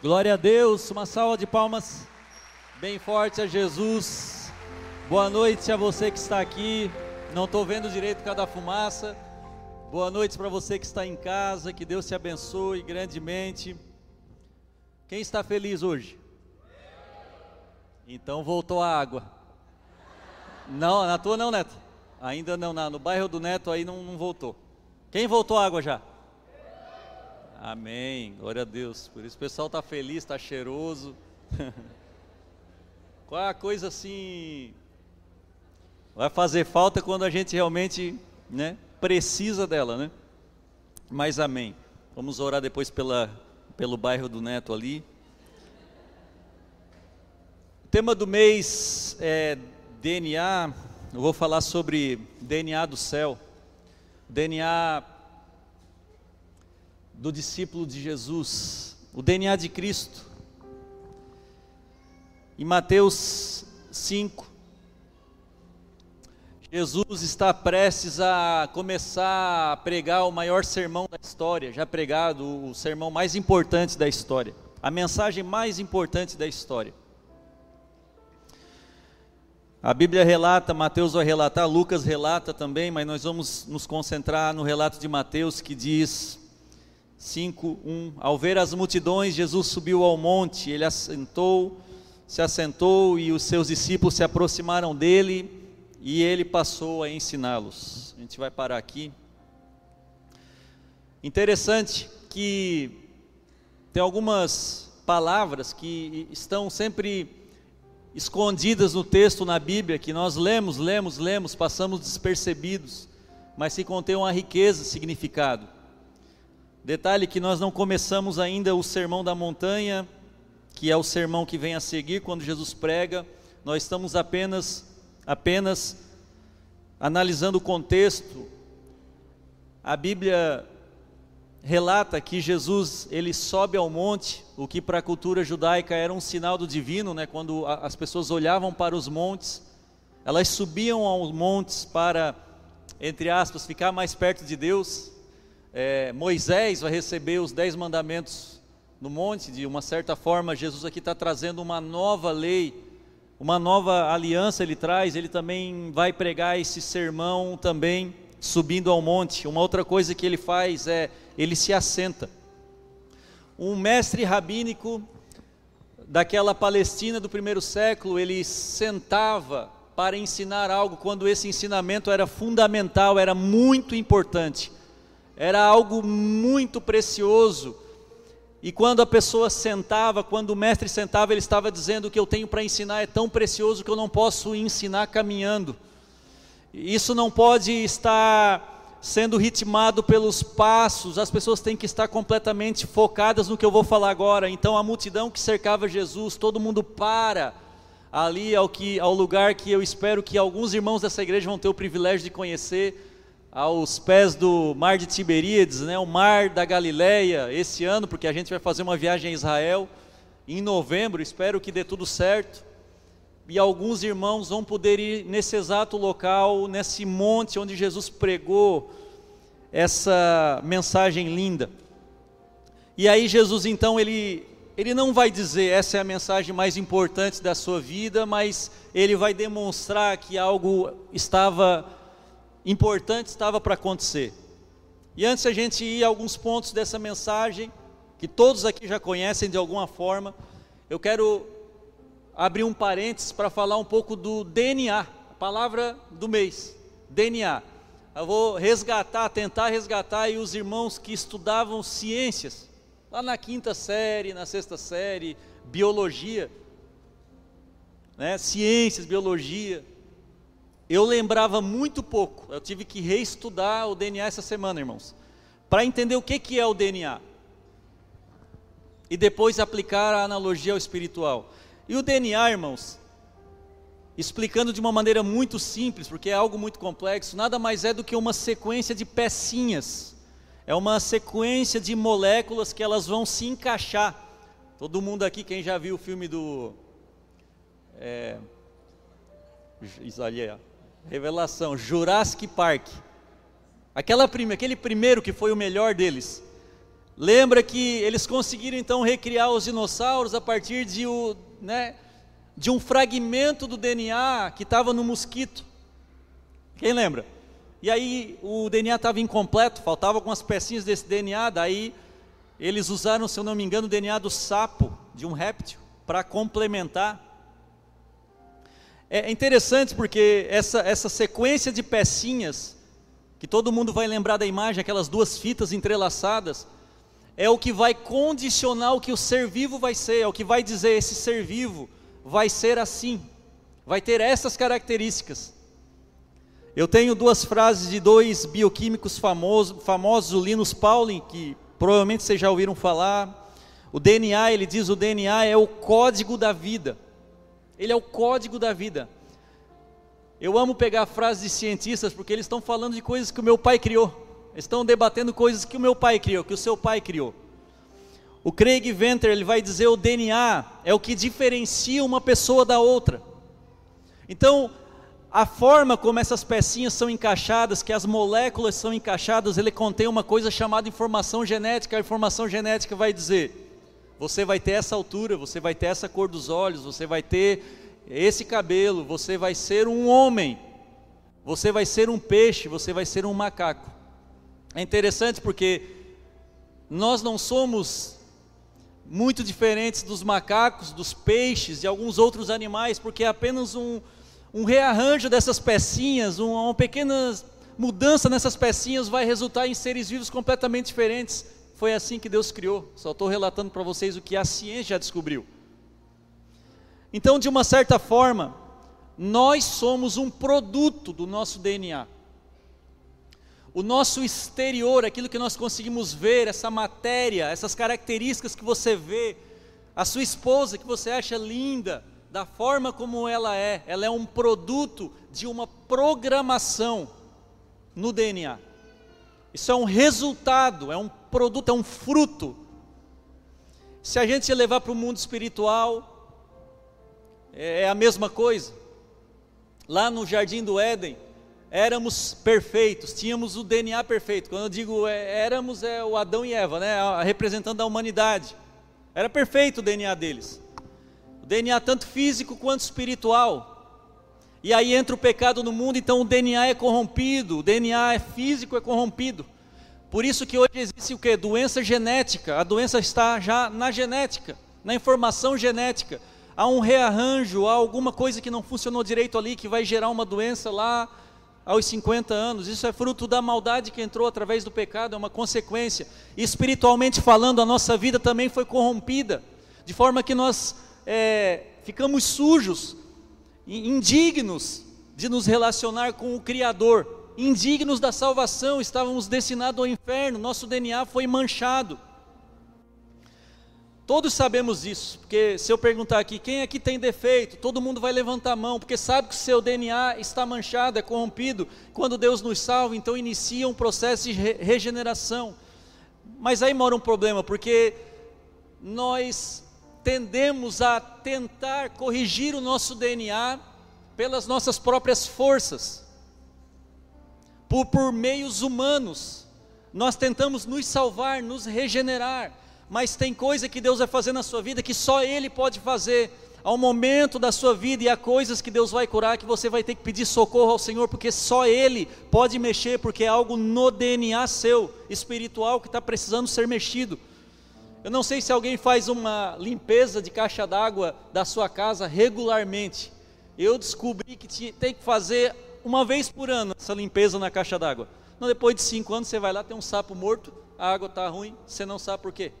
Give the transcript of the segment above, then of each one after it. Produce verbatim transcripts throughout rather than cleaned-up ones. Glória a Deus, uma salva de palmas bem forte a Jesus. Boa noite a você que está aqui, não estou vendo direito por causa da fumaça. Boa noite para você que está em casa, que Deus te abençoe grandemente. Quem está feliz hoje? Então voltou a água. Não, na tua não, Neto. Ainda não, na, no bairro do Neto aí não, não voltou. Quem voltou a água já? Amém, glória a Deus. Por isso o pessoal está feliz, está cheiroso. Qual a coisa assim vai fazer falta quando a gente realmente, né, precisa dela, né? Mas amém. Vamos orar depois pela, pelo bairro do Neto ali. O tema do mês é D N A. Eu vou falar sobre D N A do céu, D N A do discípulo de Jesus, o D N A de Cristo. Em Mateus cinco, Jesus está prestes a começar a pregar o maior sermão da história, já pregado, o sermão mais importante da história, a mensagem mais importante da história. A Bíblia relata, Mateus vai relatar, Lucas relata também, mas nós vamos nos concentrar no relato de Mateus, que diz... cinco, um, ao ver as multidões, Jesus subiu ao monte, ele assentou, se assentou e os seus discípulos se aproximaram dele e ele passou a ensiná-los. A gente vai parar aqui. Interessante que tem algumas palavras que estão sempre escondidas no texto, na Bíblia, que nós lemos, lemos, lemos, passamos despercebidos, mas que contém uma riqueza de significado. Detalhe que nós não começamos ainda o Sermão da Montanha, que é o sermão que vem a seguir quando Jesus prega. Nós estamos apenas, apenas analisando o contexto. A Bíblia relata que Jesus, ele sobe ao monte, o que para a cultura judaica era um sinal do divino, né? Quando a, as pessoas olhavam para os montes, elas subiam aos montes para, entre aspas, ficar mais perto de Deus. É, Moisés vai receber os dez mandamentos no monte. De uma certa forma, Jesus aqui está trazendo uma nova lei, uma nova aliança ele traz. Ele também vai pregar esse sermão também subindo ao monte. Uma outra coisa que ele faz é, ele se assenta. Um mestre rabínico daquela Palestina do primeiro século, ele sentava para ensinar algo quando esse ensinamento era fundamental, era muito importante, era algo muito precioso. E quando a pessoa sentava, quando o mestre sentava, ele estava dizendo: o que eu tenho para ensinar é tão precioso que eu não posso ensinar caminhando. Isso não pode estar sendo ritmado pelos passos, as pessoas têm que estar completamente focadas no que eu vou falar agora. Então a multidão que cercava Jesus, todo mundo para ali ao, que, ao lugar que eu espero que alguns irmãos dessa igreja vão ter o privilégio de conhecer, aos pés do mar de Tiberíades, né, o mar da Galileia, esse ano, porque a gente vai fazer uma viagem a Israel em novembro, espero que dê tudo certo, e alguns irmãos vão poder ir nesse exato local, nesse monte onde Jesus pregou essa mensagem linda. E aí Jesus então, ele, ele não vai dizer essa é a mensagem mais importante da sua vida, mas ele vai demonstrar que algo estava importante, estava para acontecer. E antes a gente ir a alguns pontos dessa mensagem, que todos aqui já conhecem de alguma forma, eu quero abrir um parênteses para falar um pouco do D N A, a palavra do mês, D N A. Eu vou resgatar, tentar resgatar, e os irmãos que estudavam ciências, lá na quinta série, na sexta série, biologia, né, ciências, biologia, eu lembrava muito pouco. Eu tive que reestudar o D N A essa semana, irmãos, para entender o que, que é o D N A, e depois aplicar a analogia ao espiritual. E o D N A, irmãos, explicando de uma maneira muito simples, porque é algo muito complexo, nada mais é do que uma sequência de pecinhas, é uma sequência de moléculas que elas vão se encaixar. Todo mundo aqui, quem já viu o filme do... É, Israel, Revelação, Jurassic Park, Aquela prima, aquele primeiro que foi o melhor deles, Lembra que eles conseguiram então recriar os dinossauros a partir de, o, né, de um fragmento do D N A que estava no mosquito. Quem lembra? E aí o D N A estava incompleto, faltava algumas pecinhas desse D N A, daí eles usaram, se eu não me engano, o D N A do sapo, de um réptil, para complementar. É interessante porque essa, essa sequência de pecinhas, que todo mundo vai lembrar da imagem, aquelas duas fitas entrelaçadas, é o que vai condicionar o que o ser vivo vai ser, é o que vai dizer esse ser vivo vai ser assim, vai ter essas características. Eu tenho duas frases de dois bioquímicos famosos, famosos, o Linus Pauling, que provavelmente vocês já ouviram falar. O D N A, ele diz, o D N A é o código da vida. Ele é o código da vida. Eu amo pegar frases de cientistas, porque eles estão falando de coisas que o meu pai criou. Eles estão debatendo coisas que o meu pai criou, que o seu pai criou. O Craig Venter, ele vai dizer, o D N A é o que diferencia uma pessoa da outra. Então, a forma como essas pecinhas são encaixadas, que as moléculas são encaixadas, ele contém uma coisa chamada informação genética. A informação genética vai dizer, você vai ter essa altura, você vai ter essa cor dos olhos, você vai ter esse cabelo, você vai ser um homem, você vai ser um peixe, você vai ser um macaco. É interessante porque nós não somos muito diferentes dos macacos, dos peixes e alguns outros animais, porque é apenas um... um rearranjo dessas pecinhas, uma, uma pequena mudança nessas pecinhas vai resultar em seres vivos completamente diferentes. Foi assim que Deus criou. Só estou relatando para vocês o que a ciência já descobriu. Então, de uma certa forma, nós somos um produto do nosso D N A. O nosso exterior, aquilo que nós conseguimos ver, essa matéria, essas características que você vê, a sua esposa que você acha linda, da forma como ela é, ela é um produto de uma programação no D N A. Isso é um resultado, é um produto, é um fruto. Se a gente levar para o mundo espiritual, é a mesma coisa. Lá no Jardim do Éden, éramos perfeitos, tínhamos o D N A perfeito. Quando eu digo é, éramos, é o Adão e Eva, né, representando a humanidade. Era perfeito o D N A deles. D N A tanto físico quanto espiritual. E aí entra o pecado no mundo, então o D N A é corrompido, o D N A é físico, é corrompido. Por isso que hoje existe o quê? Doença genética. A doença está já na genética, na informação genética. Há um rearranjo, há alguma coisa que não funcionou direito ali, que vai gerar uma doença lá aos cinquenta anos. Isso é fruto da maldade que entrou através do pecado, é uma consequência. E espiritualmente falando, a nossa vida também foi corrompida, de forma que nós... É, ficamos sujos, indignos de nos relacionar com o Criador, indignos da salvação, estávamos destinados ao inferno, nosso D N A foi manchado. Todos sabemos isso, porque se eu perguntar aqui, quem aqui tem defeito? Todo mundo vai levantar a mão, porque sabe que o seu D N A está manchado, é corrompido. Quando Deus nos salva, então inicia um processo de re- regeneração. Mas aí mora um problema, porque nós... tendemos a tentar corrigir o nosso D N A pelas nossas próprias forças, por, por meios humanos. Nós tentamos nos salvar, nos regenerar, mas tem coisa que Deus vai fazer na sua vida que só Ele pode fazer, ao momento da sua vida, e há coisas que Deus vai curar que você vai ter que pedir socorro ao Senhor, porque só Ele pode mexer, porque é algo no D N A seu, espiritual, que está precisando ser mexido. Eu não sei se alguém faz uma limpeza de caixa d'água da sua casa regularmente. Eu descobri que tem que fazer uma vez por ano essa limpeza na caixa d'água. Não, depois de cinco anos você vai lá, tem um sapo morto, a água está ruim, você não sabe por quê.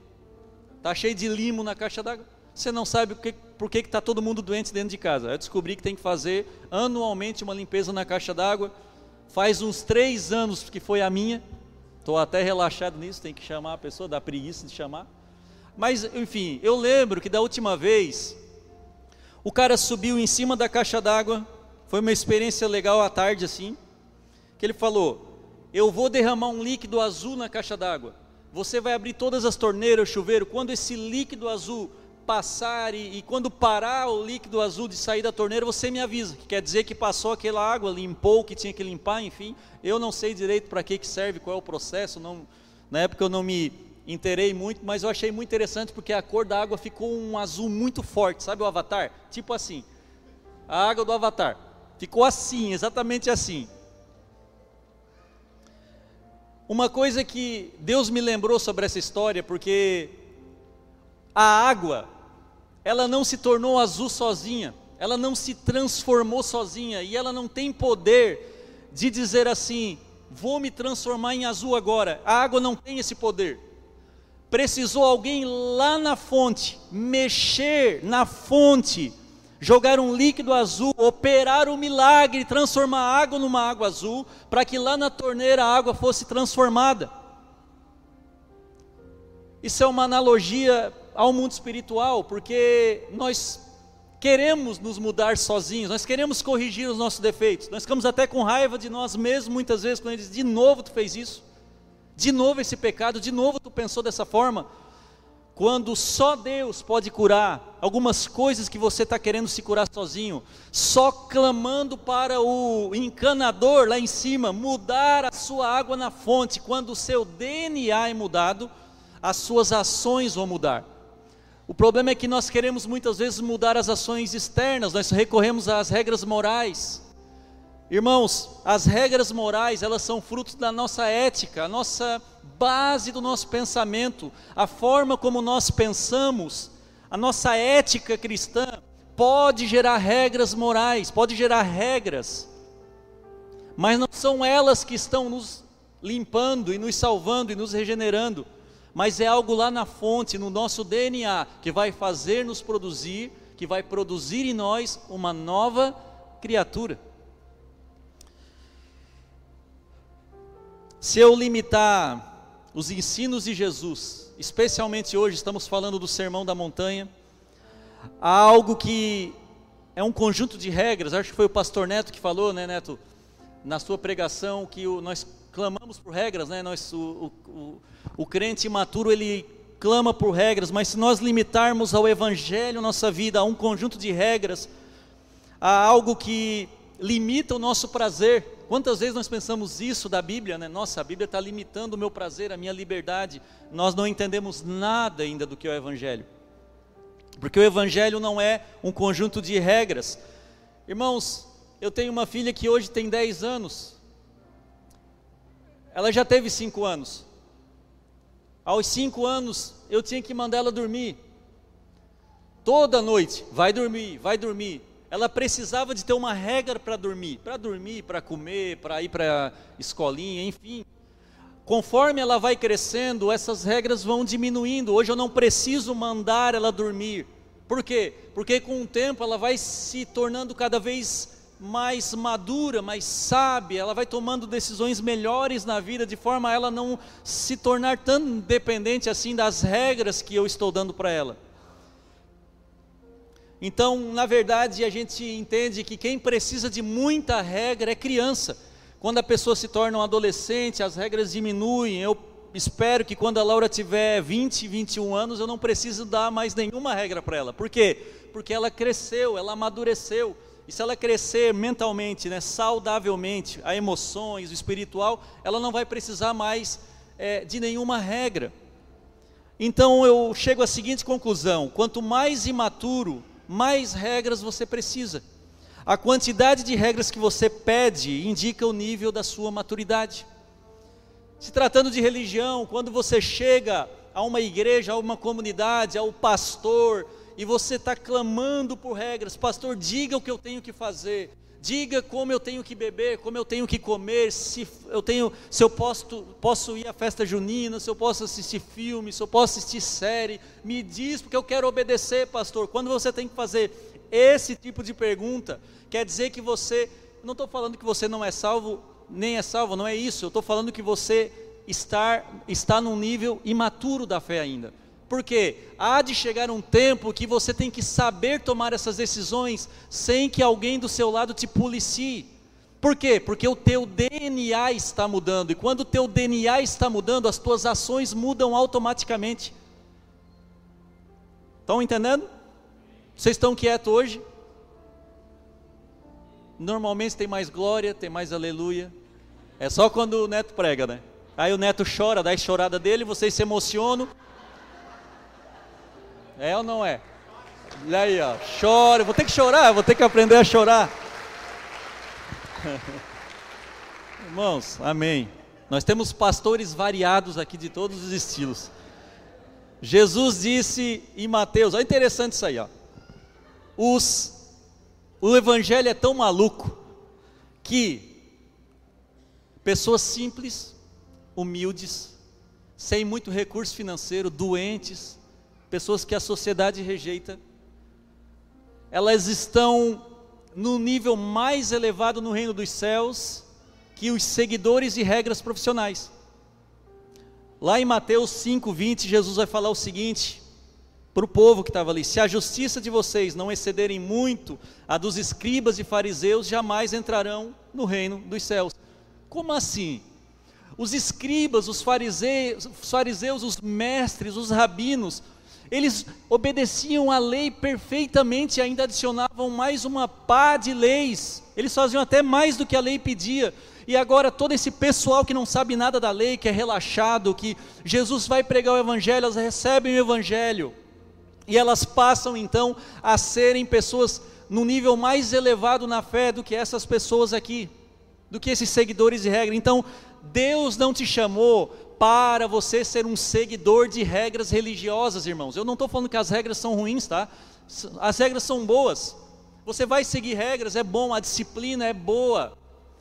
Está cheio de limo na caixa d'água, você não sabe por que está todo mundo doente dentro de casa. Eu descobri que tem que fazer anualmente uma limpeza na caixa d'água. Faz uns três anos que foi a minha. Estou até relaxado nisso, tem que chamar a pessoa, dá preguiça de chamar. Mas, enfim, eu lembro que da última vez, o cara subiu em cima da caixa d'água, foi uma experiência legal à tarde assim, que ele falou, eu vou derramar um líquido azul na caixa d'água, você vai abrir todas as torneiras, o chuveiro, quando esse líquido azul passar e, e quando parar o líquido azul de sair da torneira, você me avisa, que quer dizer que passou aquela água, limpou o que tinha que limpar, enfim, eu não sei direito para que que serve, qual é o processo, não, na época eu não me... inteirei muito, mas eu achei muito interessante porque a cor da água ficou um azul muito forte, sabe o Avatar? Tipo assim, a água do Avatar, ficou assim, exatamente assim. Uma coisa que Deus me lembrou sobre essa história, porque a água, ela não se tornou azul sozinha, ela não se transformou sozinha, e ela não tem poder de dizer assim, vou me transformar em azul agora, a água não tem esse poder. Precisou alguém lá na fonte, mexer na fonte, jogar um líquido azul, operar o milagre, transformar a água numa água azul, para que lá na torneira a água fosse transformada. Isso é uma analogia ao mundo espiritual, porque nós queremos nos mudar sozinhos, nós queremos corrigir os nossos defeitos, nós ficamos até com raiva de nós mesmos, muitas vezes, quando ele diz, de novo tu fez isso, de novo esse pecado, de novo tu pensou dessa forma, quando só Deus pode curar algumas coisas que você está querendo se curar sozinho, só clamando para o encanador lá em cima, mudar a sua água na fonte, quando o seu D N A é mudado, as suas ações vão mudar. O problema é que nós queremos muitas vezes mudar as ações externas, nós recorremos às regras morais. Irmãos, as regras morais, elas são frutos da nossa ética, a nossa base do nosso pensamento, a forma como nós pensamos, a nossa ética cristã pode gerar regras morais, pode gerar regras, mas não são elas que estão nos limpando e nos salvando e nos regenerando, mas é algo lá na fonte, no nosso D N A, que vai fazer nos produzir, que vai produzir em nós uma nova criatura. Se eu limitar os ensinos de Jesus, especialmente hoje estamos falando do Sermão da Montanha, a algo que é um conjunto de regras, acho que foi o pastor Neto que falou, né, Neto, na sua pregação, que o, nós clamamos por regras, né, nós, o, o, o, o crente imaturo, ele clama por regras, mas se nós limitarmos ao Evangelho nossa vida, a um conjunto de regras, a algo que limita o nosso prazer. Quantas vezes nós pensamos isso da Bíblia, né? Nossa, a Bíblia está limitando o meu prazer, a minha liberdade. Nós não entendemos nada ainda do que é o Evangelho. Porque o Evangelho não é um conjunto de regras. Irmãos, eu tenho uma filha que hoje tem dez anos. Ela já teve cinco anos. Aos cinco anos, eu tinha que mandar ela dormir. Toda noite, vai dormir, vai dormir. Ela precisava de ter uma regra para dormir, para dormir, para comer, para ir para a escolinha, enfim. Conforme ela vai crescendo, essas regras vão diminuindo. Hoje eu não preciso mandar ela dormir. Por quê? Porque com o tempo ela vai se tornando cada vez mais madura, mais sábia, ela vai tomando decisões melhores na vida, de forma a ela não se tornar tão dependente assim das regras que eu estou dando para ela. Então, na verdade, a gente entende que quem precisa de muita regra é criança. Quando a pessoa se torna um adolescente, as regras diminuem. Eu espero que quando a Laura tiver vinte, vinte e um anos, eu não preciso dar mais nenhuma regra para ela. Por quê? Porque ela cresceu, ela amadureceu. E se ela crescer mentalmente, né, saudavelmente, a emoções, o espiritual, ela não vai precisar mais é, de nenhuma regra. Então, eu chego à seguinte conclusão. Quanto mais imaturo, mais regras você precisa. A quantidade de regras que você pede indica o nível da sua maturidade. Se tratando de religião, quando você chega a uma igreja, a uma comunidade, ao pastor, e você está clamando por regras, pastor, diga o que eu tenho que fazer, diga como eu tenho que beber, como eu tenho que comer, se eu, tenho, se eu posso, posso ir à festa junina, se eu posso assistir filme, se eu posso assistir série, me diz porque eu quero obedecer, pastor. Quando você tem que fazer esse tipo de pergunta, quer dizer que você, não estou falando que você não é salvo, nem é salvo, não é isso, eu estou falando que você está, está num nível imaturo da fé ainda. Porque há de chegar um tempo que você tem que saber tomar essas decisões sem que alguém do seu lado te policie. Por quê? Porque o teu D N A está mudando. E quando o teu D N A está mudando, as tuas ações mudam automaticamente. Estão entendendo? Vocês estão quietos hoje? Normalmente tem mais glória, tem mais aleluia. É só quando o Neto prega, né? Aí o neto chora, dá a chorada dele, vocês se emocionam. É ou não é? Olha aí, ó, chora. Vou ter que chorar, vou ter que aprender a chorar. Irmãos, amém. Nós temos pastores variados aqui de todos os estilos. Jesus disse em Mateus, olha, interessante isso aí, ó. Os, o evangelho é tão maluco que pessoas simples, humildes, sem muito recurso financeiro, doentes, pessoas que a sociedade rejeita, elas estão no nível mais elevado no reino dos céus que os seguidores de regras profissionais. Lá em Mateus cinco, vinte, Jesus vai falar o seguinte para o povo que estava ali: se a justiça de vocês não excederem muito a dos escribas e fariseus, jamais entrarão no reino dos céus. Como assim? Os escribas, os fariseus, os fariseus, os mestres, os rabinos, eles obedeciam a lei perfeitamente e ainda adicionavam mais uma pá de leis. Eles faziam até mais do que a lei pedia. E agora todo esse pessoal que não sabe nada da lei, que é relaxado, que Jesus vai pregar o evangelho, elas recebem o evangelho. E elas passam então a serem pessoas no nível mais elevado na fé do que essas pessoas aqui, do que esses seguidores de regra. Então Deus não te chamou para você ser um seguidor de regras religiosas, irmãos. Eu não estou falando que as regras são ruins, tá? As regras são boas, você vai seguir regras, é bom, a disciplina é boa.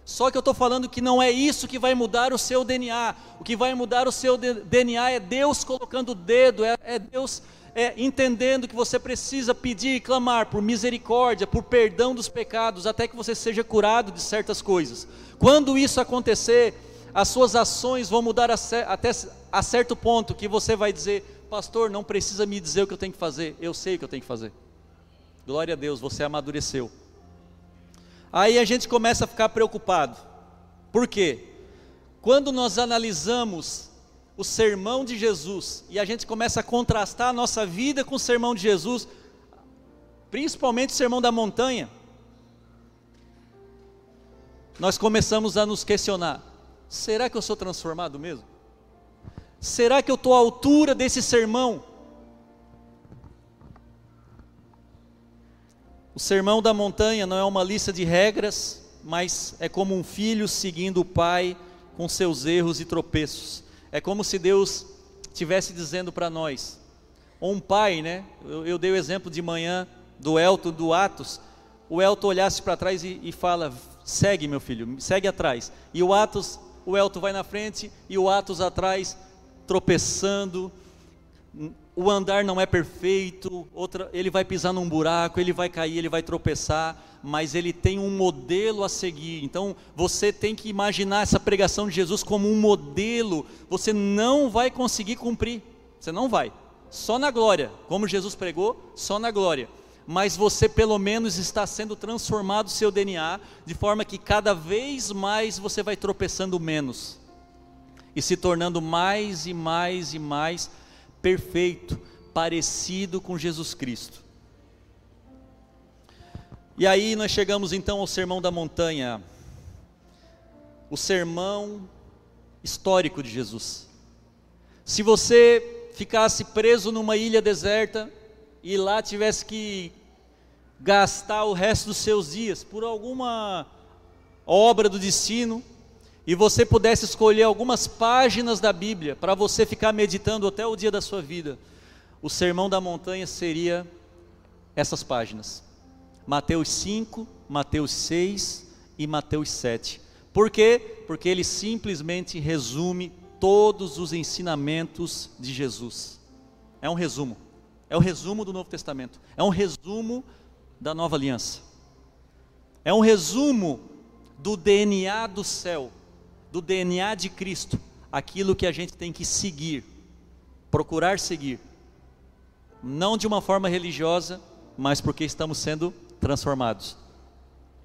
Só que eu estou falando que não é isso que vai mudar o seu D N A. O que vai mudar o seu D N A é Deus colocando o dedo, é, é Deus... É, entendendo que você precisa pedir e clamar por misericórdia, por perdão dos pecados, até que você seja curado de certas coisas. Quando isso acontecer, as suas ações vão mudar a cer- até a certo ponto que você vai dizer: pastor, não precisa me dizer o que eu tenho que fazer, eu sei o que eu tenho que fazer. Glória a Deus, você amadureceu. Aí a gente começa a ficar preocupado. Por quê? Quando nós analisamos o sermão de Jesus, e a gente começa a contrastar a nossa vida com o sermão de Jesus, principalmente o sermão da montanha, nós começamos a nos questionar: será que eu sou transformado mesmo? Será que eu estou à altura desse sermão? O sermão da montanha não é uma lista de regras, mas é como um filho seguindo o pai com seus erros e tropeços. É como se Deus estivesse dizendo para nós, ou um pai, né? Eu, eu dei o exemplo de manhã do Elton, do Atos. O Elton olhasse para trás e, e fala: segue, meu filho, segue atrás. E o Atos, o Elton vai na frente e o Atos atrás, tropeçando. O andar não é perfeito, outra, ele vai pisar num buraco, ele vai cair, ele vai tropeçar, mas ele tem um modelo a seguir. Então você tem que imaginar essa pregação de Jesus como um modelo. Você não vai conseguir cumprir, você não vai, só na glória, como Jesus pregou, só na glória, mas você pelo menos está sendo transformado o seu D N A, de forma que cada vez mais você vai tropeçando menos, e se tornando mais e mais e mais perfeito, parecido com Jesus Cristo. E aí nós chegamos então ao sermão da montanha, o sermão histórico de Jesus. Se você ficasse preso numa ilha deserta e lá tivesse que gastar o resto dos seus dias por alguma obra do destino, e você pudesse escolher algumas páginas da Bíblia para você ficar meditando até o dia da sua vida, o sermão da montanha seria essas páginas: Mateus cinco, Mateus seis e Mateus sete. Por quê? Porque ele simplesmente resume todos os ensinamentos de Jesus. É um resumo, é o resumo do Novo Testamento, é um resumo da Nova Aliança, é um resumo do D N A do céu, do D N A de Cristo, aquilo que a gente tem que seguir, procurar seguir, não de uma forma religiosa, mas porque estamos sendo transformados.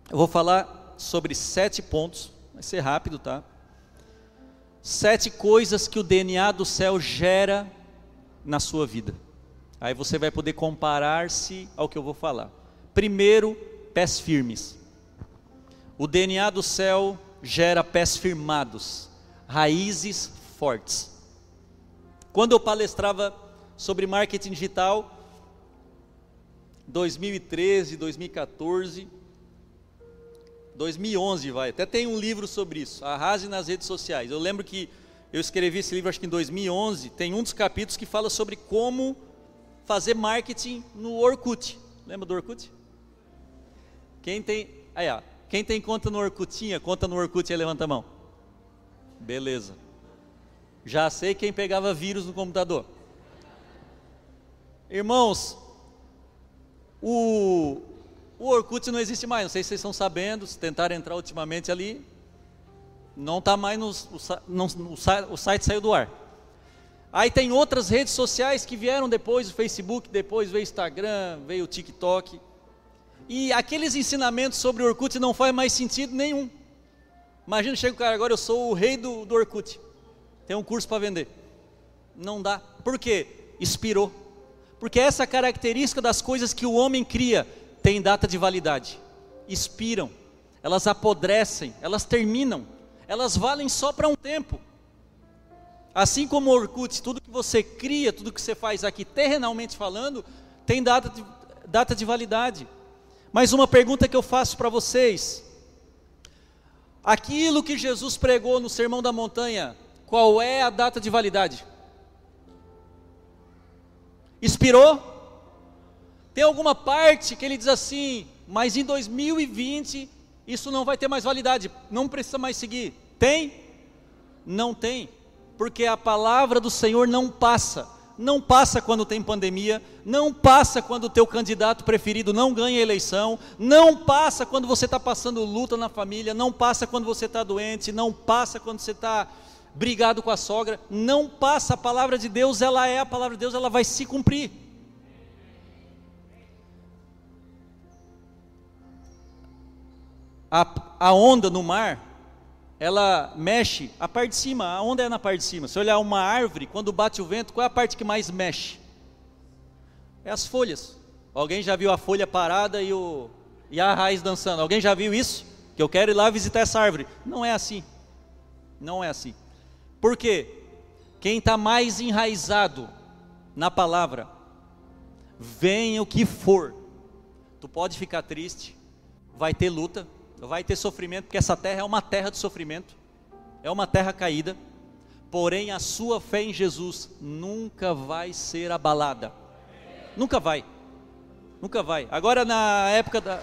Eu vou falar sobre sete pontos, vai ser rápido, tá? Sete coisas que o D N A do céu gera na sua vida, aí você vai poder comparar-se ao que eu vou falar. Primeiro, pés firmes. O D N A do céu gera pés firmados, raízes fortes. Quando eu palestrava sobre marketing digital, dois mil e treze, dois mil e quatorze, dois mil e onze vai, até tem um livro sobre isso, Arrase nas Redes Sociais. Eu lembro que eu escrevi esse livro acho que em dois mil e onze, tem um dos capítulos que fala sobre como fazer marketing no Orkut. Lembra do Orkut? Quem tem, aí, ó, quem tem conta no Orkutinha, conta no Orkut aí, levanta a mão. Beleza. Já sei quem pegava vírus no computador. Irmãos, o, o Orkut não existe mais, não sei se vocês estão sabendo, se tentaram entrar ultimamente ali, não está mais, no, o, não, o, o site saiu do ar. Aí tem outras redes sociais que vieram depois, o Facebook, depois veio o Instagram, veio o TikTok. E aqueles ensinamentos sobre o Orkut não faz mais sentido nenhum. Imagina, chega o cara agora, eu sou o rei do, do Orkut. Tem um curso para vender. Não dá. Por quê? Expirou. Porque essa característica das coisas que o homem cria tem data de validade. Expiram. Elas apodrecem. Elas terminam. Elas valem só para um tempo. Assim como o Orkut, tudo que você cria, tudo que você faz aqui, terrenalmente falando, tem data de, data de validade. Mas uma pergunta que eu faço para vocês. Aquilo que Jesus pregou no Sermão da Montanha, qual é a data de validade? Expirou? Tem alguma parte que ele diz assim, mas em dois mil e vinte, isso não vai ter mais validade, não precisa mais seguir. Tem? Não tem. Porque a palavra do Senhor não passa, não passa quando tem pandemia, não passa quando o teu candidato preferido não ganha a eleição, não passa quando você está passando luta na família, não passa quando você está doente, não passa quando você está brigado com a sogra, não passa. A palavra de Deus, ela é a palavra de Deus, ela vai se cumprir. A, a onda no mar, ela mexe a parte de cima, a onda é na parte de cima. Se olhar uma árvore, quando bate o vento, qual é a parte que mais mexe? É as folhas. Alguém já viu a folha parada e, o, e a raiz dançando? Alguém já viu isso? Que eu quero ir lá visitar essa árvore. Não é assim. Não é assim. Por quê? Quem está mais enraizado na palavra, venha o que for, tu pode ficar triste, vai ter luta, vai ter sofrimento, porque essa terra é uma terra de sofrimento, é uma terra caída, porém a sua fé em Jesus nunca vai ser abalada, nunca vai, nunca vai. Agora na época da,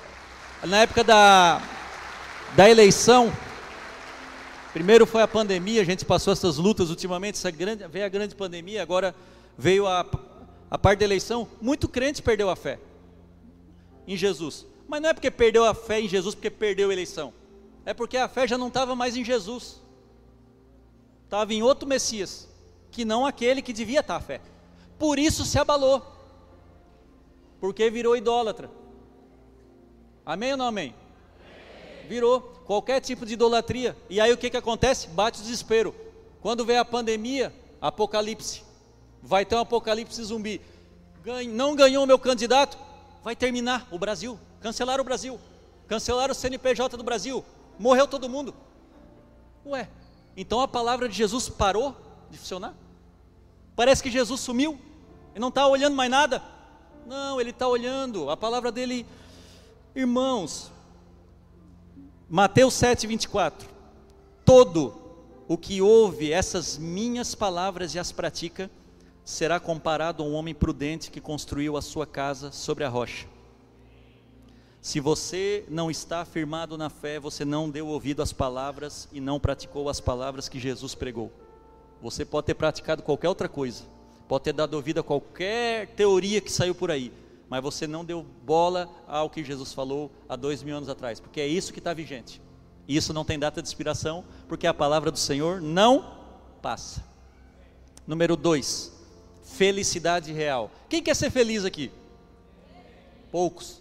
na época da, da eleição, primeiro foi a pandemia, a gente passou essas lutas ultimamente, essa grande, veio a grande pandemia, agora veio a, a parte da eleição, muito crente perdeu a fé em Jesus. Mas não é porque perdeu a fé em Jesus, porque perdeu a eleição. É porque a fé já não estava mais em Jesus. Estava em outro Messias, que não aquele que devia estar a fé. Por isso se abalou. Porque virou idólatra. Amém ou não amém? Virou. Qualquer tipo de idolatria. E aí o que, que acontece? Bate o desespero. Quando vem a pandemia, apocalipse. Vai ter um apocalipse zumbi. Ganho, não ganhou o meu candidato? Vai terminar o Brasil. Cancelaram o Brasil, cancelaram o C N P J do Brasil, morreu todo mundo. Ué, então a palavra de Jesus parou de funcionar? Parece que Jesus sumiu, ele não está olhando mais nada? Não, ele está olhando, a palavra dele, irmãos, Mateus sete, vinte e quatro, todo o que ouve essas minhas palavras e as pratica, será comparado a um homem prudente que construiu a sua casa sobre a rocha. Se você não está firmado na fé, você não deu ouvido às palavras e não praticou as palavras que Jesus pregou. Você pode ter praticado qualquer outra coisa, pode ter dado ouvido a qualquer teoria que saiu por aí, mas você não deu bola ao que Jesus falou há dois mil anos atrás, porque é isso que está vigente. Isso não tem data de expiração, porque a palavra do Senhor não passa. Número dois, felicidade real. Quem quer ser feliz aqui? Poucos.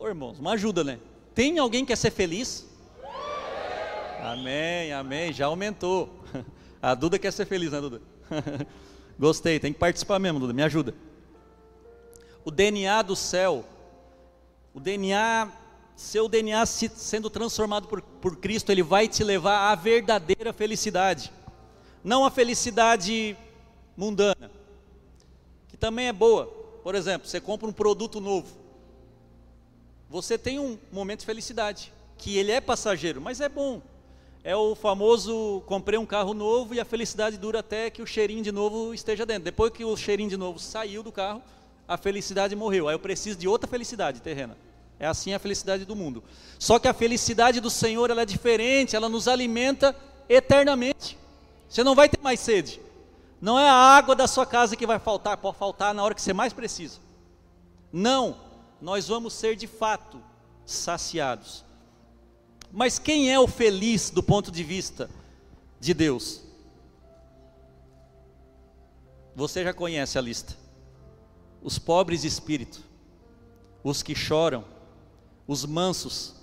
Ô irmãos, uma ajuda, né? Tem alguém que quer ser feliz? Amém, amém, já aumentou. A Duda quer ser feliz, né, Duda? Gostei, tem que participar mesmo, Duda, me ajuda. O D N A do céu, o D N A seu D N A se, sendo transformado por, por Cristo, ele vai te levar à verdadeira felicidade. Não a felicidade mundana, que também é boa. Por exemplo, você compra um produto novo, você tem um momento de felicidade, que ele é passageiro, mas é bom. É o famoso, comprei um carro novo e a felicidade dura até que o cheirinho de novo esteja dentro. Depois que o cheirinho de novo saiu do carro, a felicidade morreu. Aí eu preciso de outra felicidade terrena. É assim a felicidade do mundo. Só que a felicidade do Senhor, ela é diferente, ela nos alimenta eternamente. Você não vai ter mais sede. Não é a água da sua casa que vai faltar, pode faltar na hora que você mais precisa. Não, nós vamos ser de fato saciados. Mas quem é o feliz do ponto de vista de Deus? Você já conhece a lista. Os pobres de espírito, os que choram, os mansos,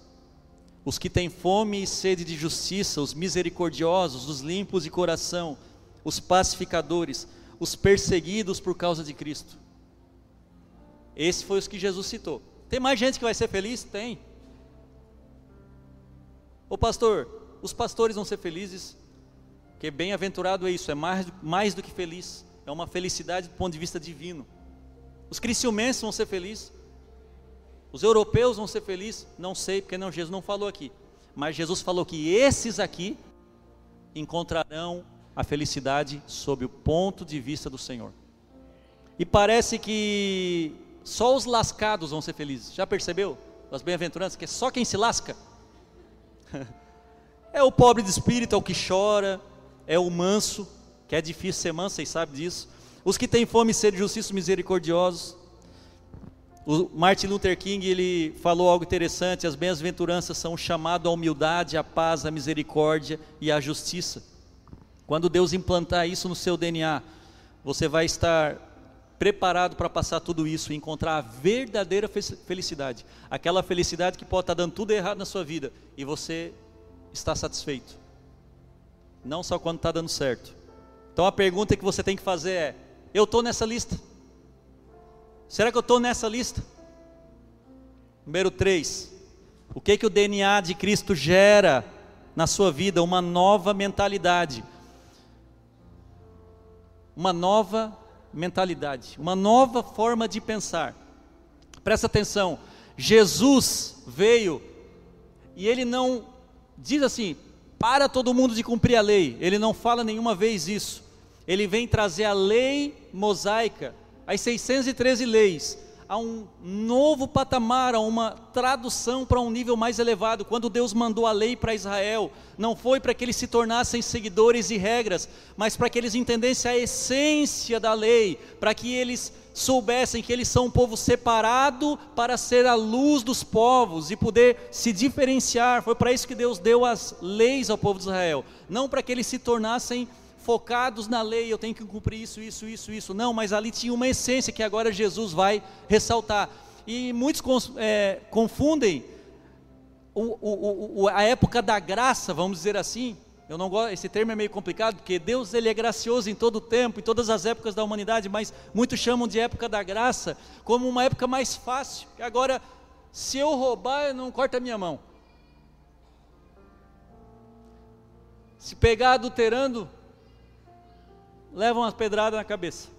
os que têm fome e sede de justiça, os misericordiosos, os limpos de coração, os pacificadores, os perseguidos por causa de Cristo. Esses foi os que Jesus citou. Tem mais gente que vai ser feliz? Tem. Ô pastor, os pastores vão ser felizes? Porque bem-aventurado é isso, é mais, mais do que feliz, é uma felicidade do ponto de vista divino. Os criciumenses vão ser felizes? Os europeus vão ser felizes? Não sei, porque não, Jesus não falou aqui. Mas Jesus falou que esses aqui encontrarão a felicidade sob o ponto de vista do Senhor. E parece que só os lascados vão ser felizes. Já percebeu? As bem-aventuranças, que é só quem se lasca. É o pobre de espírito, é o que chora, é o manso, que é difícil ser manso, vocês sabem disso. Os que têm fome e sede de justiça, misericordiosos. O Martin Luther King, ele falou algo interessante: as bem-aventuranças são o chamado à humildade, à paz, à misericórdia e à justiça. Quando Deus implantar isso no seu D N A, você vai estar preparado para passar tudo isso e encontrar a verdadeira felicidade. Aquela felicidade que pode estar dando tudo errado na sua vida e você está satisfeito. Não só quando está dando certo. Então a pergunta que você tem que fazer é: eu estou nessa lista? Será que eu estou nessa lista? Número três, o que que o D N A de Cristo gera na sua vida? Uma nova mentalidade. Uma nova mentalidade, uma nova forma de pensar. Presta atenção, Jesus veio e ele não diz assim, para todo mundo de cumprir a lei. Ele não fala nenhuma vez isso. Ele vem trazer a lei mosaica, as seiscentas e treze leis, a um novo patamar, a uma tradução para um nível mais elevado. Quando Deus mandou a lei para Israel, não foi para que eles se tornassem seguidores e regras, mas para que eles entendessem a essência da lei, para que eles soubessem que eles são um povo separado para ser a luz dos povos e poder se diferenciar. Foi para isso que Deus deu as leis ao povo de Israel, não para que eles se tornassem focados na lei, eu tenho que cumprir isso, isso, isso, isso. Não, mas ali tinha uma essência que agora Jesus vai ressaltar. E muitos é, confundem o, o, o, a época da graça, vamos dizer assim. Eu não gosto, esse termo é meio complicado, porque Deus, ele é gracioso em todo o tempo, em todas as épocas da humanidade, mas muitos chamam de época da graça como uma época mais fácil. Que agora, se eu roubar, não corta a minha mão. Se pegar adulterando, leva uma pedrada na cabeça.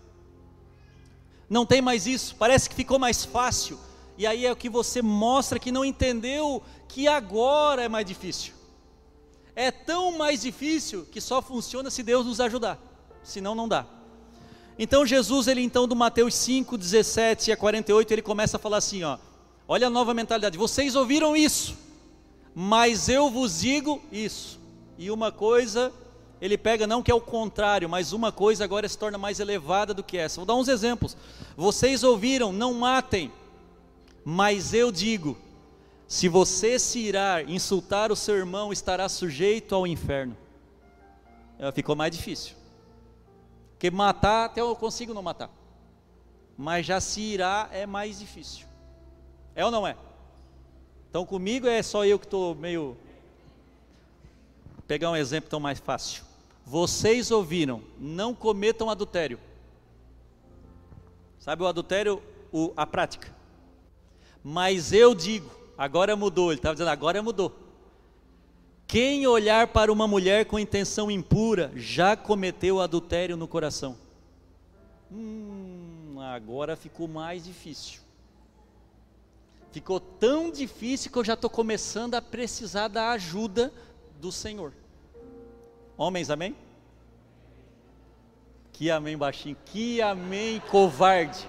Não tem mais isso, parece que ficou mais fácil. E aí é o que você mostra que não entendeu, que agora é mais difícil. É tão mais difícil que só funciona se Deus nos ajudar, senão não dá. Então Jesus, ele então do Mateus cinco, dezessete a quarenta e oito, ele começa a falar assim, ó, olha a nova mentalidade, vocês ouviram isso, mas eu vos digo isso. E uma coisa... ele pega não que é o contrário, mas uma coisa agora se torna mais elevada do que essa. Vou dar uns exemplos. Vocês ouviram, não matem, mas eu digo, se você se irar, insultar o seu irmão, estará sujeito ao inferno. Ficou mais difícil, porque matar até eu consigo não matar, mas já se irar é mais difícil. É ou não é? Então comigo é só eu que estou meio... pegar um exemplo tão mais fácil. Vocês ouviram, não cometam adultério. Sabe o adultério, o, a prática. Mas eu digo, Agora mudou, ele estava dizendo, agora mudou. Quem olhar para uma mulher com intenção impura, já cometeu adultério no coração. Hum, agora ficou mais difícil. Ficou tão difícil que eu já estou começando a precisar da ajuda do Senhor. Homens, amém? Que amém baixinho, que amém covarde.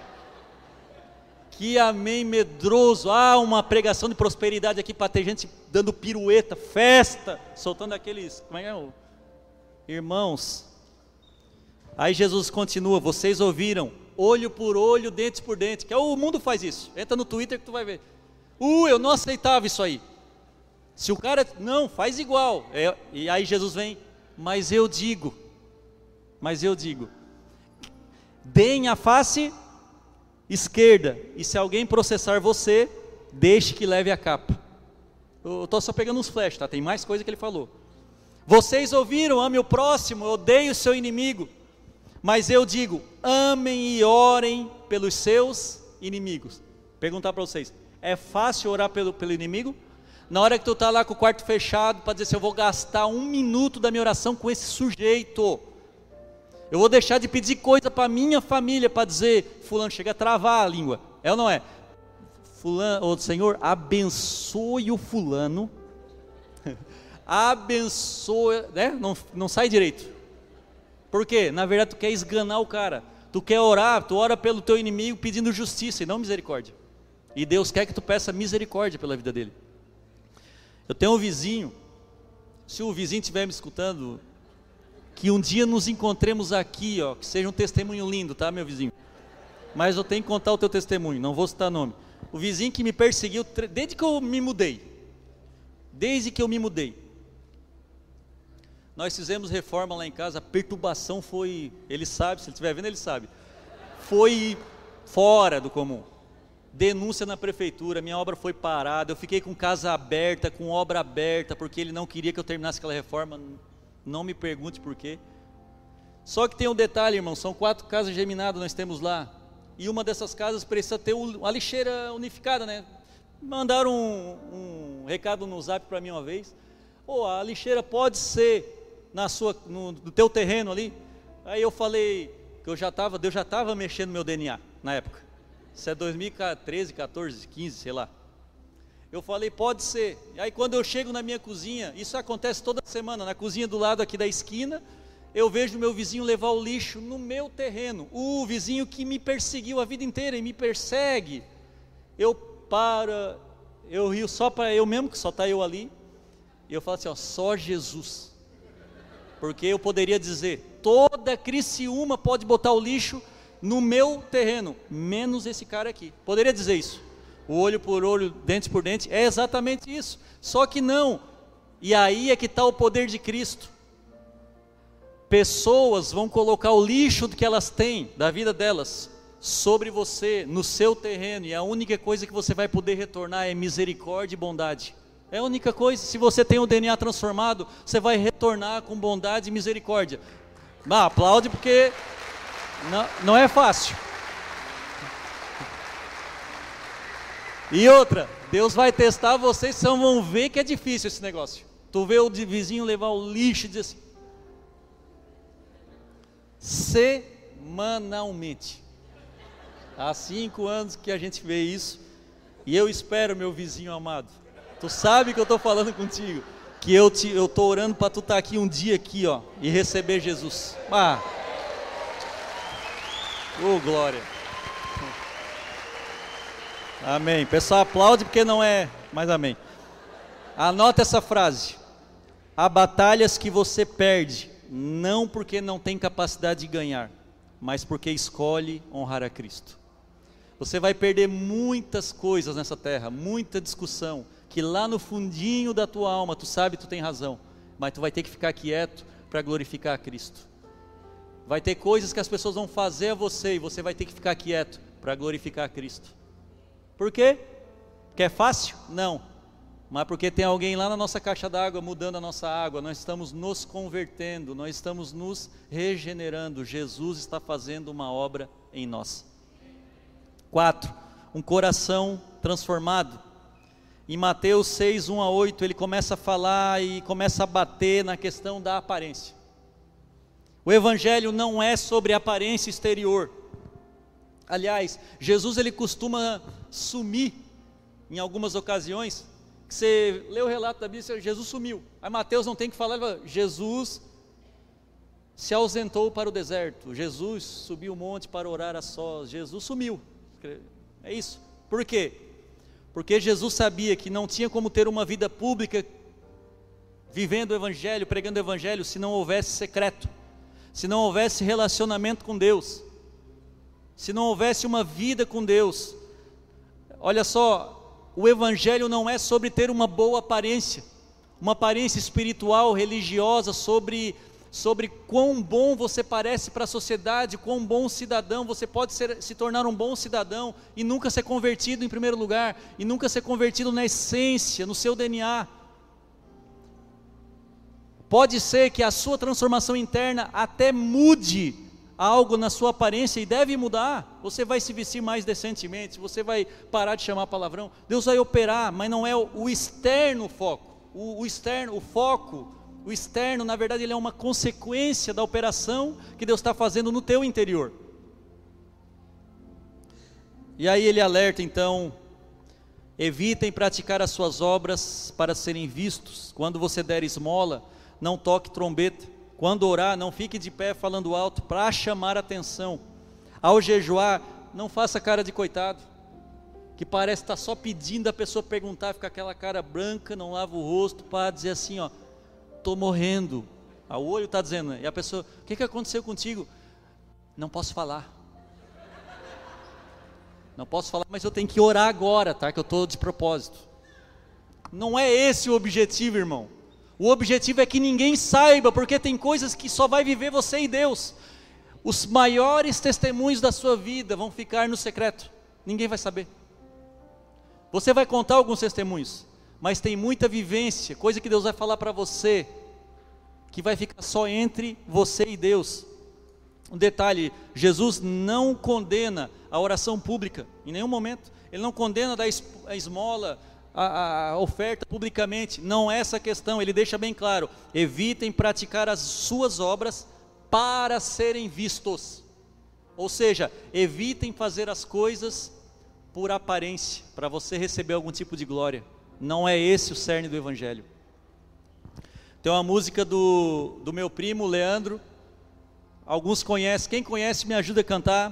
Que amém medroso. Ah, uma pregação de prosperidade aqui para ter gente dando pirueta, festa, soltando aqueles, como é que é? Irmãos. Aí Jesus continua, vocês ouviram, olho por olho, dente por dente, que o mundo faz isso. Entra no Twitter que tu vai ver. Uh, eu não aceitava isso aí. Se o cara, não, faz igual. É, e aí Jesus vem, mas eu digo, mas eu digo, deem a face esquerda, e se alguém processar você, deixe que leve a capa. Eu estou só pegando uns flash, tá? Tem mais coisa que ele falou. Vocês ouviram, ame o próximo, odeie o seu inimigo. Mas eu digo, amem e orem pelos seus inimigos. Perguntar para vocês, é fácil orar pelo, pelo inimigo? Na hora que tu está lá com o quarto fechado, para dizer assim, eu vou gastar um minuto da minha oração com esse sujeito. Eu vou deixar de pedir coisa para minha família, para dizer, fulano, chega a travar a língua, é ou não é? Fulano, oh, Senhor, abençoe o fulano, abençoe, né? Não, não sai direito, por quê? Na verdade tu quer esganar o cara, tu quer orar, tu ora pelo teu inimigo pedindo justiça e não misericórdia, e Deus quer que tu peça misericórdia pela vida dele. Eu tenho um vizinho, se o vizinho estiver me escutando, que um dia nos encontremos aqui, ó, que seja um testemunho lindo, tá, meu vizinho? Mas eu tenho que contar o teu testemunho, não vou citar nome. O vizinho que me perseguiu desde que eu me mudei, desde que eu me mudei, nós fizemos reforma lá em casa, a perturbação foi, ele sabe, se ele estiver vendo ele sabe, foi fora do comum. Denúncia na prefeitura, minha obra foi parada, eu fiquei com casa aberta, com obra aberta, porque ele não queria que eu terminasse aquela reforma. Não me pergunte por quê. Só que tem um detalhe, irmão, são quatro casas geminadas nós temos lá. E uma dessas casas precisa ter a lixeira unificada, né? Mandaram um, um recado no zap para mim uma vez. Ô, oh, a lixeira pode ser na sua, no, no teu terreno ali? Aí eu falei que eu já estava, Deus já estava mexendo no meu D N A na época. Isso é dois mil e treze, quatorze, quinze, sei lá. Eu falei, pode ser. E aí quando eu chego na minha cozinha, isso acontece toda semana, na cozinha do lado aqui da esquina, eu vejo o meu vizinho levar o lixo no meu terreno. O vizinho que me perseguiu a vida inteira e me persegue. Eu paro, eu rio só para eu mesmo, que só está eu ali. E eu falo assim, ó, só Jesus. Porque eu poderia dizer, toda Criciúma pode botar o lixo no meu terreno, menos esse cara aqui. Poderia dizer isso. O olho por olho, dente por dente, é exatamente isso, só que não, e aí é que está o poder de Cristo. Pessoas vão colocar o lixo que elas têm, da vida delas, sobre você, no seu terreno, e a única coisa que você vai poder retornar é misericórdia e bondade, é a única coisa. Se você tem o D N A transformado, você vai retornar com bondade e misericórdia. Ah, aplaude, porque não, não é fácil. E outra, Deus vai testar vocês, vocês vão ver que é difícil esse negócio. Tu vê o vizinho levar o lixo e dizer assim, semanalmente, há cinco anos que a gente vê isso, e eu espero, meu vizinho amado, tu sabe que eu estou falando contigo, que eu estou orando para tu estar tá aqui um dia aqui, ó, e receber Jesus. Ah, oh glória! Amém, pessoal aplaude porque não é, mas amém. Anota essa frase: há batalhas que você perde, não porque não tem capacidade de ganhar, mas porque escolhe honrar a Cristo. Você vai perder muitas coisas nessa terra, muita discussão, que lá no fundinho da tua alma, tu sabe que tu tem razão, mas tu vai ter que ficar quieto para glorificar a Cristo. Vai ter coisas que as pessoas vão fazer a você e você vai ter que ficar quieto para glorificar a Cristo. Por quê? Porque é fácil? Não. Mas porque tem alguém lá na nossa caixa d'água mudando a nossa água. Nós estamos nos convertendo, nós estamos nos regenerando. Jesus está fazendo uma obra em nós. Quatro, um coração transformado. Em Mateus seis, um a oito, ele começa a falar e começa a bater na questão da aparência. O evangelho não é sobre aparência exterior. Aliás, Jesus ele costuma sumir em algumas ocasiões. Que você lê o relato da Bíblia, Jesus sumiu. Aí Mateus não tem que falar, ele fala, Jesus se ausentou para o deserto. Jesus subiu o monte para orar a sós. Jesus sumiu. É isso. Por quê? Porque Jesus sabia que não tinha como ter uma vida pública vivendo o evangelho, pregando o evangelho, se não houvesse secreto, se não houvesse relacionamento com Deus, se não houvesse uma vida com Deus. Olha só, o evangelho não é sobre ter uma boa aparência, uma aparência espiritual, religiosa, sobre, sobre quão bom você parece para a sociedade, quão bom cidadão, você pode ser, se tornar um bom cidadão e nunca ser convertido em primeiro lugar, e nunca ser convertido na essência, no seu D N A. Pode ser que a sua transformação interna até mude algo na sua aparência, e deve mudar. Você vai se vestir mais decentemente, você vai parar de chamar palavrão, Deus vai operar, mas não é o externo o foco, o, o externo, o foco, o externo na verdade ele é uma consequência da operação que Deus está fazendo no teu interior. E aí ele alerta então, evitem praticar as suas obras para serem vistos, quando você der esmola, não toque trombeta, quando orar, não fique de pé falando alto para chamar atenção. Ao jejuar, não faça cara de coitado, que parece estar só pedindo a pessoa perguntar, fica aquela cara branca, não lava o rosto, para dizer assim, ó, tô morrendo. O olho está dizendo, né? E a pessoa, o que, que aconteceu contigo? Não posso falar. Não posso falar, mas eu tenho que orar agora, tá? Que eu tô de propósito. Não é esse o objetivo, irmão. O objetivo é que ninguém saiba, porque tem coisas que só vai viver você e Deus. Os maiores testemunhos da sua vida vão ficar no secreto, ninguém vai saber. Você vai contar alguns testemunhos, mas tem muita vivência, coisa que Deus vai falar para você, que vai ficar só entre você e Deus. Um detalhe, Jesus não condena a oração pública, em nenhum momento. Ele não condena a esmola, A, a oferta publicamente, não é essa questão. Ele deixa bem claro, evitem praticar as suas obras para serem vistos, ou seja, evitem fazer as coisas por aparência, para você receber algum tipo de glória. Não é esse o cerne do evangelho. Tem uma música do, do meu primo Leandro, alguns conhecem, quem conhece me ajuda a cantar,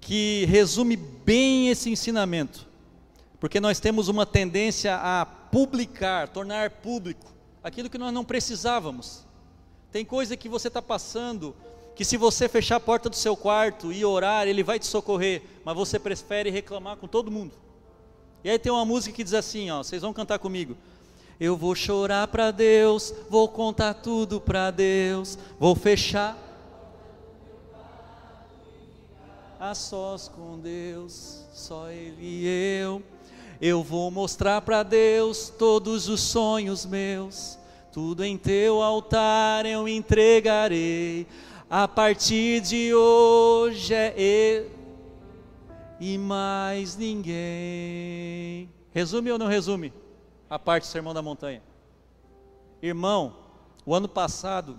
que resume bem esse ensinamento. Porque nós temos uma tendência a publicar, tornar público aquilo que nós não precisávamos. Tem coisa que você está passando, que se você fechar a porta do seu quarto e orar, ele vai te socorrer, mas você prefere reclamar com todo mundo. E aí tem uma música que diz assim, ó, vocês vão cantar comigo. Eu vou chorar para Deus, vou contar tudo para Deus, vou fechar a sós com Deus, só Ele e eu. Eu vou mostrar para Deus todos os sonhos meus, tudo em teu altar eu entregarei. A partir de hoje é eu e mais ninguém. Resume ou não resume a parte do Sermão da Montanha? Irmão, o ano passado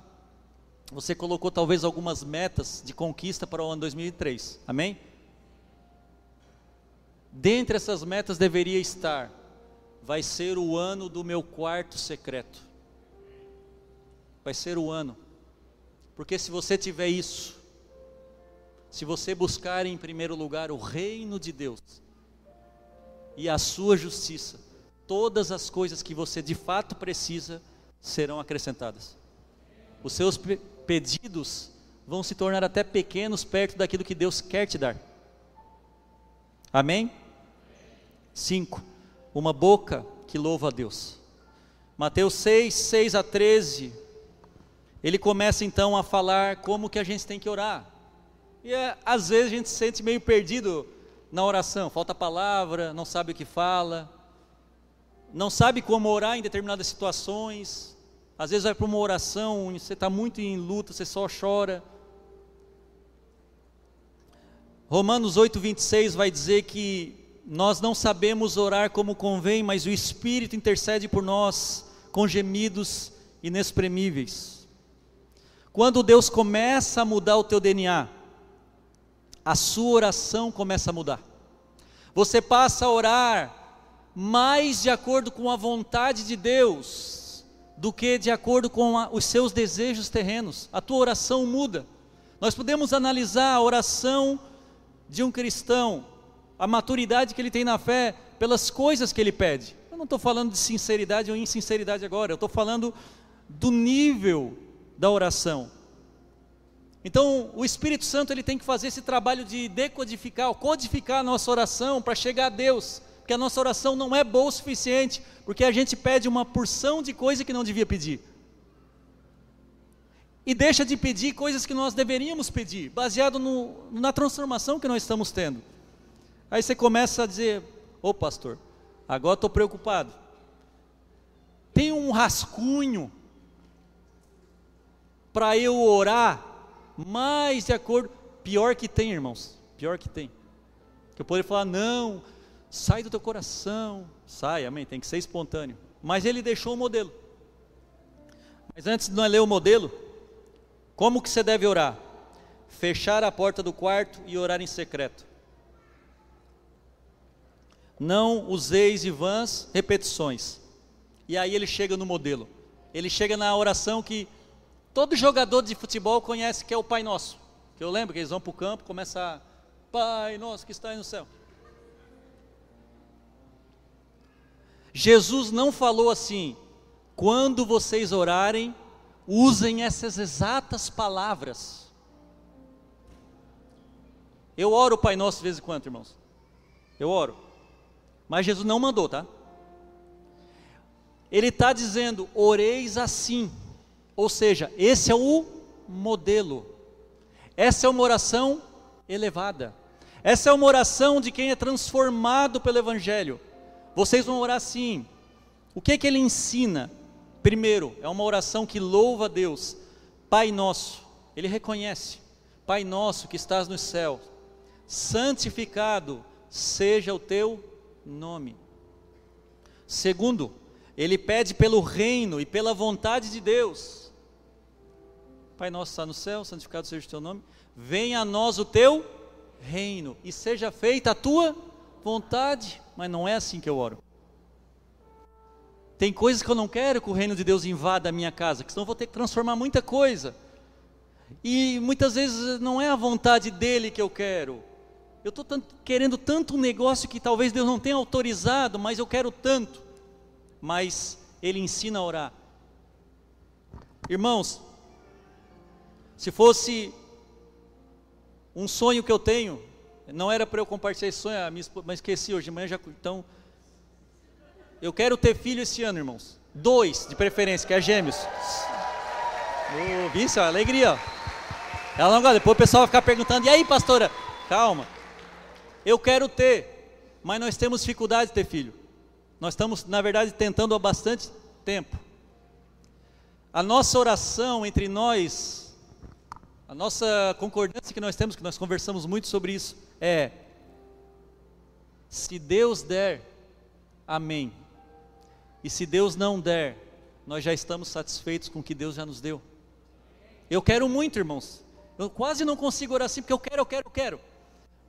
você colocou talvez algumas metas de conquista para o ano dois mil e três, amém? Dentre essas metas deveria estar, vai ser o ano do meu quarto secreto, vai ser o ano, porque se você tiver isso, se você buscar em primeiro lugar o reino de Deus e a sua justiça, todas as coisas que você de fato precisa serão acrescentadas. Os seus pedidos vão se tornar até pequenos perto daquilo que Deus quer te dar, amém? cinco. Uma boca que louva a Deus. Mateus seis, seis a treze, ele começa então a falar como que a gente tem que orar. E é, às vezes a gente se sente meio perdido na oração, falta palavra, não sabe o que fala, não sabe como orar em determinadas situações. Às vezes vai para uma oração, você está muito em luta, você só chora. Romanos oito, vinte e seis vai dizer que Nós não sabemos orar como convém, mas o Espírito intercede por nós com gemidos inexprimíveis. Quando Deus começa a mudar o teu D N A, a sua oração começa a mudar. Você passa a orar mais de acordo com a vontade de Deus do que de acordo com a, os seus desejos terrenos. A tua oração muda. Nós podemos analisar a oração de um cristão, a maturidade que ele tem na fé, pelas coisas que ele pede. Eu não estou falando de sinceridade ou insinceridade agora, eu estou falando do nível da oração. Então o Espírito Santo ele tem que fazer esse trabalho de decodificar, ou codificar a nossa oração para chegar a Deus, porque a nossa oração não é boa o suficiente, porque a gente pede uma porção de coisa que não devia pedir, e deixa de pedir coisas que nós deveríamos pedir, baseado no, na transformação que nós estamos tendo. Aí você começa a dizer, ô oh, pastor, agora estou preocupado, tem um rascunho para eu orar mais de acordo, pior que tem, irmãos, pior que tem, que eu poderia falar, não, sai do teu coração, sai, amém, tem que ser espontâneo, mas ele deixou o modelo. Mas antes de nós ler o modelo, como que você deve orar? Fechar a porta do quarto e orar em secreto. Não useis e vãs repetições. E aí ele chega no modelo, ele chega na oração que todo jogador de futebol conhece, que é o Pai Nosso. Que eu lembro que eles vão para o campo, começam a... Pai Nosso que está aí no céu. Jesus não falou assim, quando vocês orarem, usem essas exatas palavras. Eu oro o Pai Nosso de vez em quando, irmãos. Eu oro. Mas Jesus não mandou, tá? Ele está dizendo, oreis assim. Ou seja, esse é o modelo, essa é uma oração elevada, essa é uma oração de quem é transformado pelo Evangelho. Vocês vão orar assim. O que é que ele ensina? Primeiro, é uma oração que louva a Deus. Pai Nosso, ele reconhece, Pai Nosso que estás no céu, santificado seja o teu nome. Segundo, ele pede pelo reino e pela vontade de Deus. Pai nosso que está no céu, santificado seja o teu nome, venha a nós o teu reino e seja feita a tua vontade. Mas não é assim que eu oro. Tem coisas que eu não quero que o reino de Deus invada a minha casa, que senão eu vou ter que transformar muita coisa, e muitas vezes não é a vontade dele que eu quero. Eu estou querendo tanto um negócio que talvez Deus não tenha autorizado, mas eu quero tanto. Mas ele ensina a orar. Irmãos, se fosse um sonho que eu tenho, não era para eu compartilhar esse sonho, mas esqueci hoje de manhã, já, então, eu quero ter filho esse ano, irmãos, dois de preferência, que é gêmeos. Oh, isso é alegria, ó. Ela não gosta, depois o pessoal vai ficar perguntando, e aí pastora? Calma, eu quero ter, mas nós temos dificuldade de ter filho, nós estamos na verdade tentando há bastante tempo. A nossa oração entre nós, a nossa concordância que nós temos, que nós conversamos muito sobre isso, é: se Deus der, amém. E se Deus não der, nós já estamos satisfeitos com o que Deus já nos deu. Eu quero muito, irmãos. Eu quase não consigo orar assim, porque eu quero, eu quero, eu quero.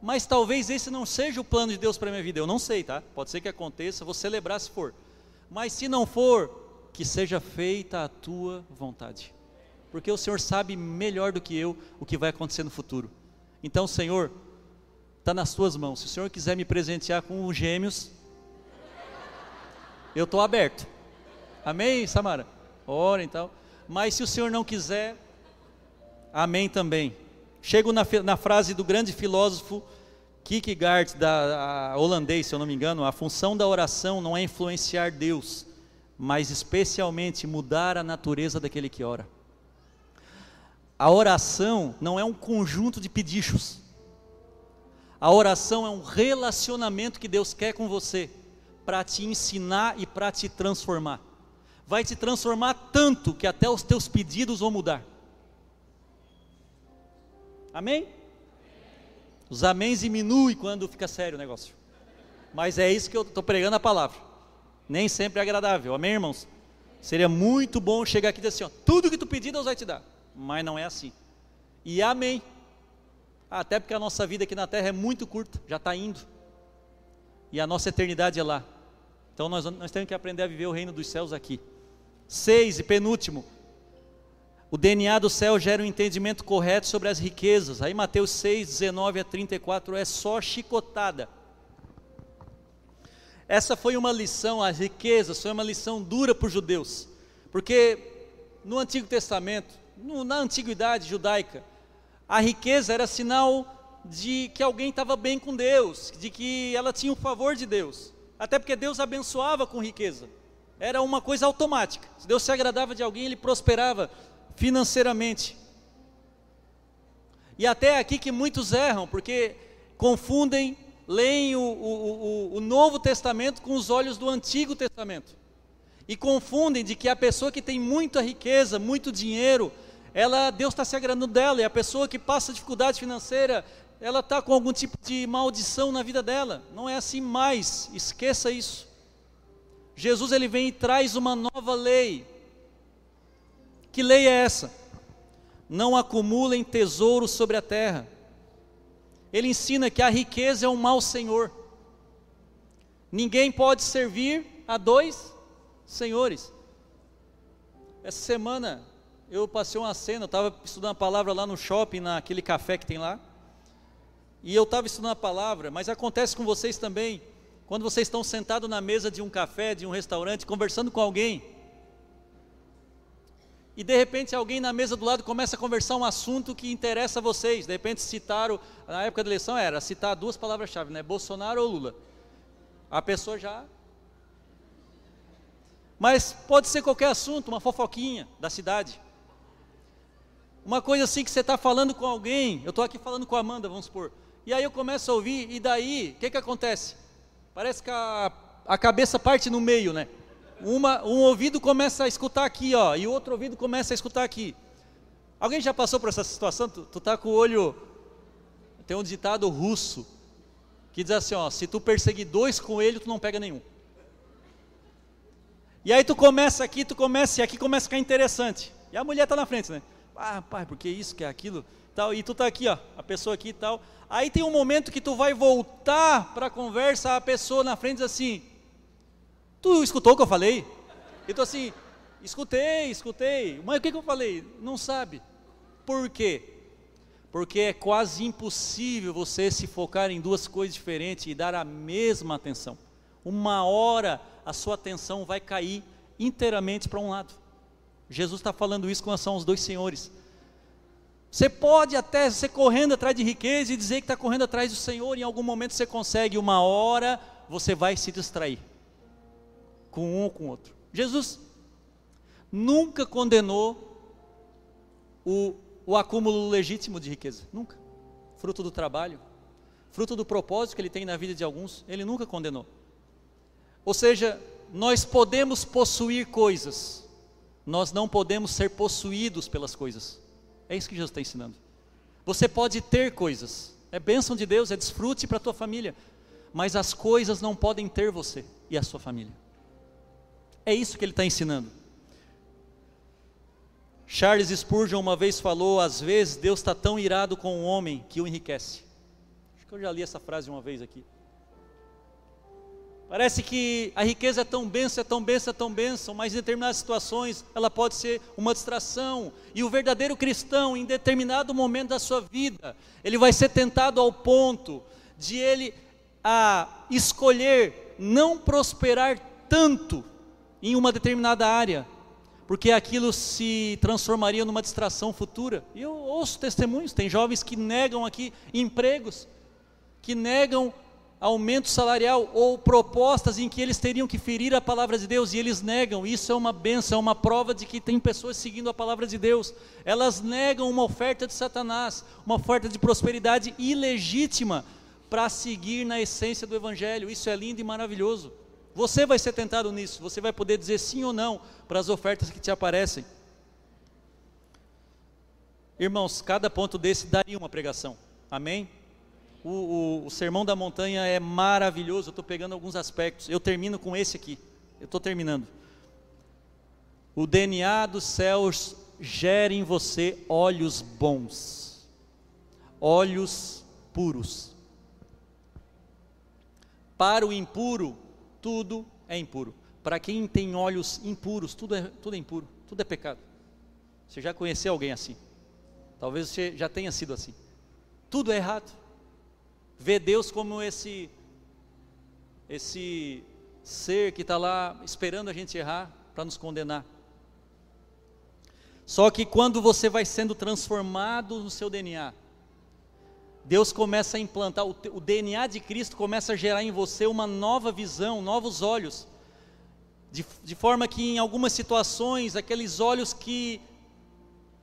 Mas talvez esse não seja o plano de Deus para a minha vida. Eu não sei, tá? Pode ser que aconteça, vou celebrar se for. Mas se não for, que seja feita a tua vontade. Porque o Senhor sabe melhor do que eu o que vai acontecer no futuro. Então, Senhor, está nas tuas mãos. Se o Senhor quiser me presentear com os gêmeos, eu estou aberto. Amém, Samara? Ora então. Mas se o Senhor não quiser, amém também. Chego na, na frase do grande filósofo Kierkegaard, da, a, holandês, se eu não me engano. A função da oração não é influenciar Deus, mas especialmente mudar a natureza daquele que ora. A oração não é um conjunto de pedichos. A oração é um relacionamento que Deus quer com você, para te ensinar e para te transformar. Vai te transformar tanto que até os teus pedidos vão mudar. Amém? Os améns diminuem quando fica sério o negócio. mas é isso que eu estou pregando a palavra. Nem sempre é agradável, amém, irmãos? Seria muito bom chegar aqui e dizer assim, ó, tudo que tu pedir Deus vai te dar, mas não é assim. E amém. Até porque a nossa vida aqui na terra é muito curta, já está indo. E a nossa eternidade é lá. Então nós, nós temos que aprender a viver o reino dos céus aqui. Seis e penúltimo. O D N A do céu gera um entendimento correto sobre as riquezas. Aí Mateus seis, dezenove a trinta e quatro é só chicotada. Essa foi uma lição, as riquezas, foi uma lição dura para os judeus. Porque no Antigo Testamento, no, na Antiguidade Judaica, a riqueza era sinal de que alguém estava bem com Deus, de que ela tinha o favor de Deus. Até porque Deus abençoava com riqueza. Era uma coisa automática. Se Deus se agradava de alguém, ele prosperava financeiramente. E até aqui que muitos erram, porque confundem, leem o, o, o, o Novo Testamento com os olhos do Antigo Testamento. E confundem de que a pessoa que tem muita riqueza, muito dinheiro, ela, Deus está se agradando dela, e a pessoa que passa dificuldade financeira, ela está com algum tipo de maldição na vida dela. Não é assim mais, esqueça isso. Jesus, ele vem e traz uma nova lei. Que lei é essa? Não acumulem tesouros sobre a terra. Ele ensina que a riqueza é um mau senhor. Ninguém pode servir a dois senhores. Essa semana eu passei uma cena, eu estava estudando a palavra lá no shopping, naquele café que tem lá, e eu estava estudando a palavra, mas acontece com vocês também, quando vocês estão sentados na mesa de um café, de um restaurante, conversando com alguém, e de repente alguém na mesa do lado começa a conversar um assunto que interessa a vocês, de repente citaram, na época da eleição era citar duas palavras-chave, né? Bolsonaro ou Lula, a pessoa já... Mas pode ser qualquer assunto, uma fofoquinha da cidade, uma coisa assim que você está falando com alguém, eu estou aqui falando com a Amanda, vamos supor, e aí eu começo a ouvir, e daí, o que que acontece? Parece que a, a cabeça parte no meio, né? Uma, um ouvido começa a escutar aqui, ó, e o outro ouvido começa a escutar aqui. Alguém já passou por essa situação? Tu, tu tá com o olho, tem um ditado russo, que diz assim, ó, se tu perseguir dois coelhos, tu não pega nenhum. E aí tu começa aqui, tu começa, e aqui começa a ficar interessante, e a mulher tá na frente, né? Ah, pai, porque isso, que é aquilo, tal, e tu tá aqui, ó, a pessoa aqui e tal. Aí tem um momento que tu vai voltar para a conversa, a pessoa na frente diz assim, tu escutou o que eu falei? E tu assim, escutei, escutei, mas o que que eu falei? Não sabe. Por quê? Porque é quase impossível você se focar em duas coisas diferentes e dar a mesma atenção. Uma hora a sua atenção vai cair inteiramente para um lado. Jesus está falando isso com relação aos dois senhores. Você pode até ser correndo atrás de riqueza e dizer que está correndo atrás do Senhor, em algum momento você consegue, uma hora você vai se distrair com um ou com o outro. Jesus nunca condenou o, o acúmulo legítimo de riqueza, nunca. Fruto do trabalho, fruto do propósito que ele tem na vida de alguns, ele nunca condenou. Ou seja, nós podemos possuir coisas. Nós não podemos ser possuídos pelas coisas. É isso que Jesus está ensinando. Você pode ter coisas. É bênção de Deus, é desfrute para a tua família. Mas as coisas não podem ter você e a sua família. É isso que ele está ensinando. Charles Spurgeon uma vez falou, às vezes Deus está tão irado com o homem que o enriquece. Acho que eu já li essa frase uma vez aqui. Parece que a riqueza é tão bênção, é tão bênção, é tão bênção, mas em determinadas situações ela pode ser uma distração. E o verdadeiro cristão, em determinado momento da sua vida, ele vai ser tentado ao ponto de ele a escolher não prosperar tanto em uma determinada área, porque aquilo se transformaria numa distração futura. E eu ouço testemunhos, tem jovens que negam aqui empregos, que negam aumento salarial ou propostas em que eles teriam que ferir a palavra de Deus, e eles negam. Isso é uma bênção, é uma prova de que tem pessoas seguindo a palavra de Deus. Elas negam uma oferta de Satanás, uma oferta de prosperidade ilegítima, para seguir na essência do Evangelho. Isso é lindo e maravilhoso. Você vai ser tentado nisso, você vai poder dizer sim ou não para as ofertas que te aparecem. Irmãos, cada ponto desse daria uma pregação, amém? O, o, o Sermão da Montanha é maravilhoso, eu estou pegando alguns aspectos. Eu termino com esse aqui, eu estou terminando. O D N A dos céus gera em você olhos bons, olhos puros. Para o impuro, tudo é impuro. Para quem tem olhos impuros, tudo é, tudo é impuro, tudo é pecado. Você já conheceu alguém assim? Talvez você já tenha sido assim. Tudo é errado. Vê Deus como esse, esse ser que está lá esperando a gente errar para nos condenar. Só que quando você vai sendo transformado no seu D N A, Deus começa a implantar, o, o D N A de Cristo começa a gerar em você uma nova visão, novos olhos, de, de forma que em algumas situações, aqueles olhos que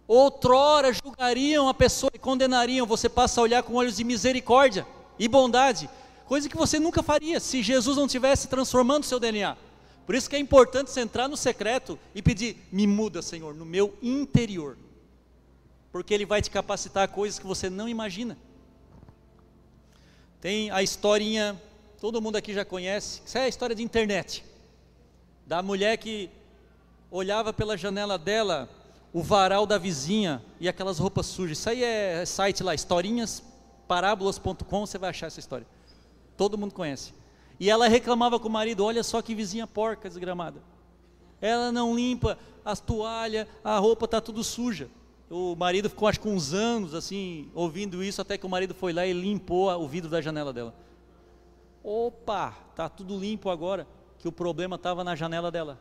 outrora julgariam a pessoa e condenariam, você passa a olhar com olhos de misericórdia e bondade, coisa que você nunca faria se Jesus não estivesse transformando o seu D N A. Por isso que é importante você entrar no secreto e pedir, me muda, Senhor, no meu interior, porque Ele vai te capacitar a coisas que você não imagina. Tem a historinha, todo mundo aqui já conhece, isso é a história de internet, da mulher que olhava pela janela dela, o varal da vizinha e aquelas roupas sujas. Isso aí é site lá, historinhas parábolas ponto com, você vai achar essa história, todo mundo conhece. E ela reclamava com o marido, olha só que vizinha porca desgramada, ela não limpa as toalhas, a roupa está tudo suja. O marido ficou acho que uns anos assim, ouvindo isso, até que o marido foi lá e limpou o vidro da janela dela. Opa, está tudo limpo agora, que o problema estava na janela dela.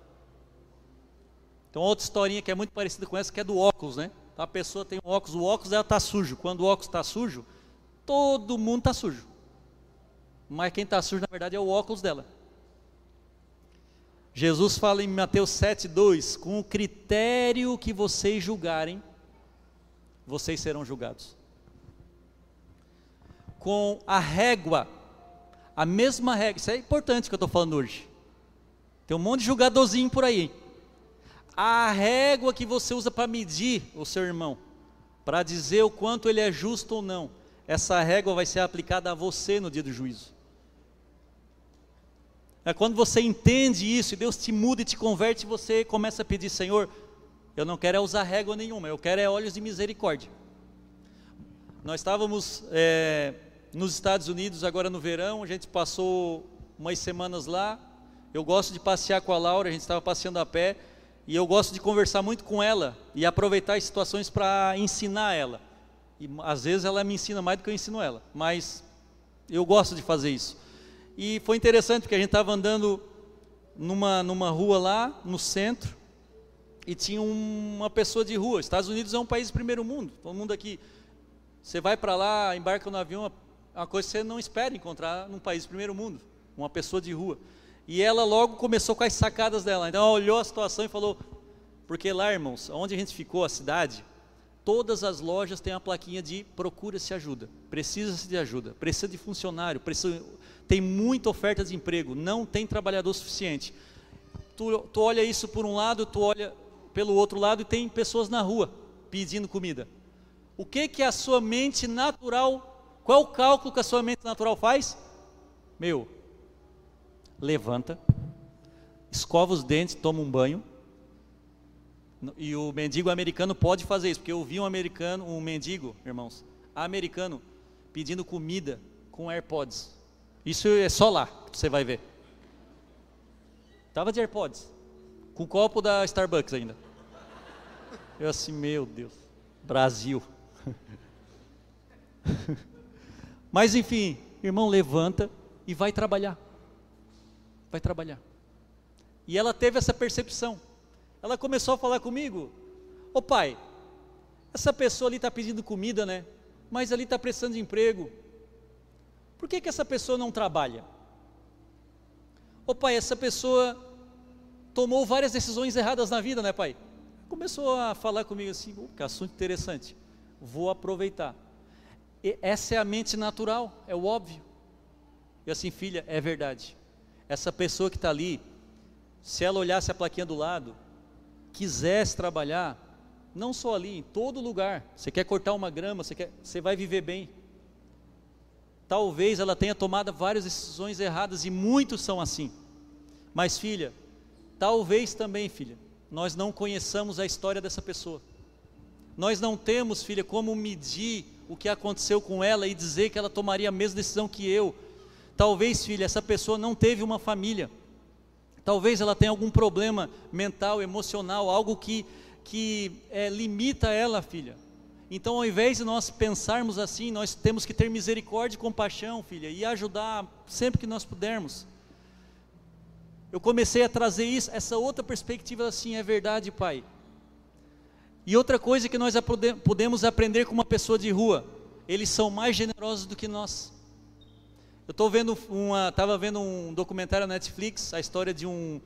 Então outra historinha que é muito parecida com essa, que é do óculos, né? A pessoa tem um óculos, o óculos dela está sujo, quando o óculos está sujo, todo mundo está sujo. Mas quem está sujo na verdade é o óculos dela. Jesus fala em Mateus sete, dois, com o critério que vocês julgarem, vocês serão julgados. Com a régua, a mesma régua, isso é importante que eu estou falando hoje. Tem um monte de julgadorzinho por aí. A régua que você usa para medir o seu irmão, para dizer o quanto ele é justo ou não, essa régua vai ser aplicada a você no dia do juízo. É quando você entende isso, e Deus te muda e te converte, você começa a pedir, Senhor, eu não quero é usar régua nenhuma, eu quero é olhos de misericórdia. Nós estávamos é, nos Estados Unidos agora no verão, a gente passou umas semanas lá, eu gosto de passear com a Laura, a gente estava passeando a pé, e eu gosto de conversar muito com ela, e aproveitar as situações para ensinar ela, e às vezes ela me ensina mais do que eu ensino ela, mas eu gosto de fazer isso. E foi interessante porque a gente estava andando numa, numa rua lá no centro e tinha uma pessoa de rua. Estados Unidos é um país de primeiro mundo, todo mundo aqui, você vai para lá, embarca no avião, uma, uma coisa que você não espera encontrar num país de primeiro mundo, uma pessoa de rua. E ela logo começou com as sacadas dela, então ela olhou a situação e falou, porque lá, irmãos, onde a gente ficou, a cidade, todas as lojas têm uma plaquinha de procura-se ajuda, precisa-se de ajuda, precisa de funcionário, precisa, tem muita oferta de emprego, não tem trabalhador suficiente. Tu, tu olha isso por um lado, tu olha pelo outro lado e tem pessoas na rua pedindo comida. O que que a sua mente natural, qual o cálculo que a sua mente natural faz? Meu, levanta, escova os dentes, toma um banho. E o mendigo americano pode fazer isso, porque eu vi um americano, um mendigo, irmãos, americano, pedindo comida com AirPods. Isso é só lá, que você vai ver. Tava de AirPods, com o copo da Starbucks ainda. Eu assim, meu Deus, Brasil. Mas enfim, irmão, levanta e vai trabalhar. Vai trabalhar. E ela teve essa percepção. Ela começou a falar comigo, ô pai, essa pessoa ali está pedindo comida, né? Mas ali está precisando de emprego, por que que essa pessoa não trabalha? Ô pai, essa pessoa tomou várias decisões erradas na vida, né pai? Começou a falar comigo assim, oh, que assunto interessante, vou aproveitar. E essa é a mente natural, é o óbvio. E assim, filha, é verdade, essa pessoa que está ali, se ela olhasse a plaquinha do lado, quisesse trabalhar, não só ali, em todo lugar, você quer cortar uma grama, você, quer, você vai viver bem, Talvez ela tenha tomado várias decisões erradas e muitos são assim. Mas filha, talvez também filha, nós não conheçamos a história dessa pessoa. Nós não temos, filha, como medir o que aconteceu com ela e dizer que ela tomaria a mesma decisão que eu. Talvez, filha, essa pessoa não teve uma família. Talvez ela tenha algum problema mental, emocional, algo que, que é, limita ela, filha. Então, ao invés de nós pensarmos assim, nós temos que ter misericórdia e compaixão, filha, e ajudar sempre que nós pudermos. Eu comecei a trazer isso, essa outra perspectiva assim, é verdade, pai. E outra coisa que nós podemos aprender com uma pessoa de rua, eles são mais generosos do que nós. Eu estou vendo uma, estava vendo um documentário na Netflix, a história de um,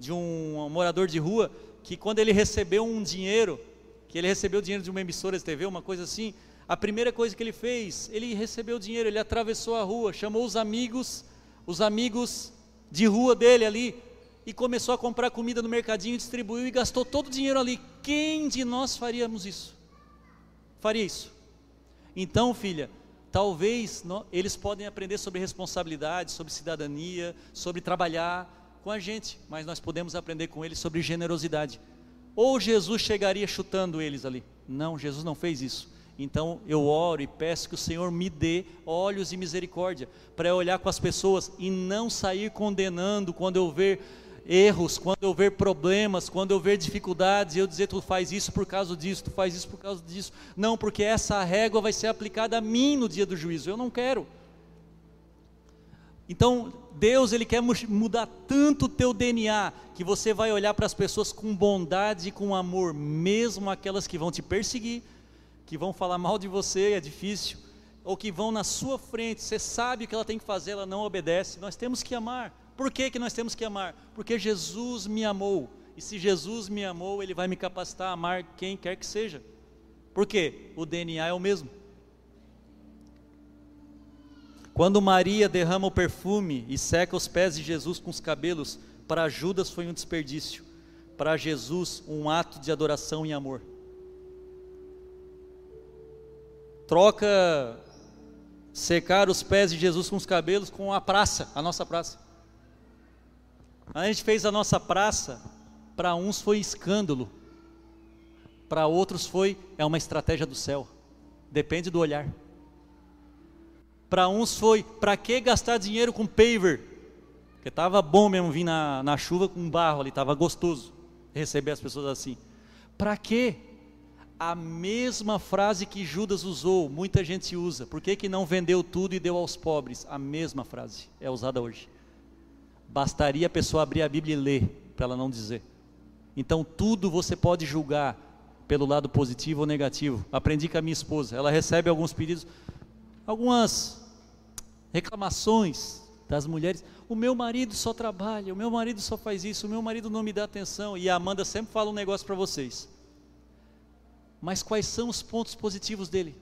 de um morador de rua, que quando ele recebeu um dinheiro, que ele recebeu dinheiro de uma emissora de T V, uma coisa assim, a primeira coisa que ele fez, ele recebeu o dinheiro, ele atravessou a rua, chamou os amigos, os amigos de rua dele ali, e começou a comprar comida no mercadinho, distribuiu e gastou todo o dinheiro ali. Quem de nós faríamos isso? Faria isso? Então, filha, talvez não, eles podem aprender sobre responsabilidade, sobre cidadania, sobre trabalhar com a gente, mas nós podemos aprender com eles sobre generosidade. Ou Jesus chegaria chutando eles ali? Não, Jesus não fez isso. Então eu oro e peço que o Senhor me dê olhos e misericórdia para eu olhar com as pessoas e não sair condenando quando eu ver erros, quando eu ver problemas, quando eu ver dificuldades, eu dizer, tu faz isso por causa disso, tu faz isso por causa disso. Não, porque essa régua vai ser aplicada a mim no dia do juízo, eu não quero. Então Deus, Ele quer mudar tanto o teu D N A, que você vai olhar para as pessoas com bondade e com amor, mesmo aquelas que vão te perseguir, que vão falar mal de você, é difícil, ou que vão na sua frente, você sabe o que ela tem que fazer, ela não obedece, nós temos que amar. Por que que nós temos que amar? Porque Jesus me amou, e se Jesus me amou, Ele vai me capacitar a amar quem quer que seja. Por quê? O D N A é o mesmo. Quando Maria derrama o perfume e seca os pés de Jesus com os cabelos, para Judas foi um desperdício, para Jesus um ato de adoração e amor. Troca secar os pés de Jesus com os cabelos com a praça, a nossa praça. A gente fez a nossa praça, para uns foi escândalo, para outros foi, é uma estratégia do céu, depende do olhar. Para uns foi, para que gastar dinheiro com paver? Porque estava bom mesmo vir na, na chuva com barro ali, estava gostoso receber as pessoas assim. Para que? A mesma frase que Judas usou, muita gente usa. Por que que não vendeu tudo e deu aos pobres? A mesma frase é usada hoje. Bastaria a pessoa abrir a Bíblia e ler, para ela não dizer. Então tudo você pode julgar pelo lado positivo ou negativo. Aprendi com a minha esposa, ela recebe alguns pedidos, algumas reclamações das mulheres. O meu marido só trabalha, o meu marido só faz isso, o meu marido não me dá atenção. E a Amanda sempre fala um negócio para vocês. Mas quais são os pontos positivos dele?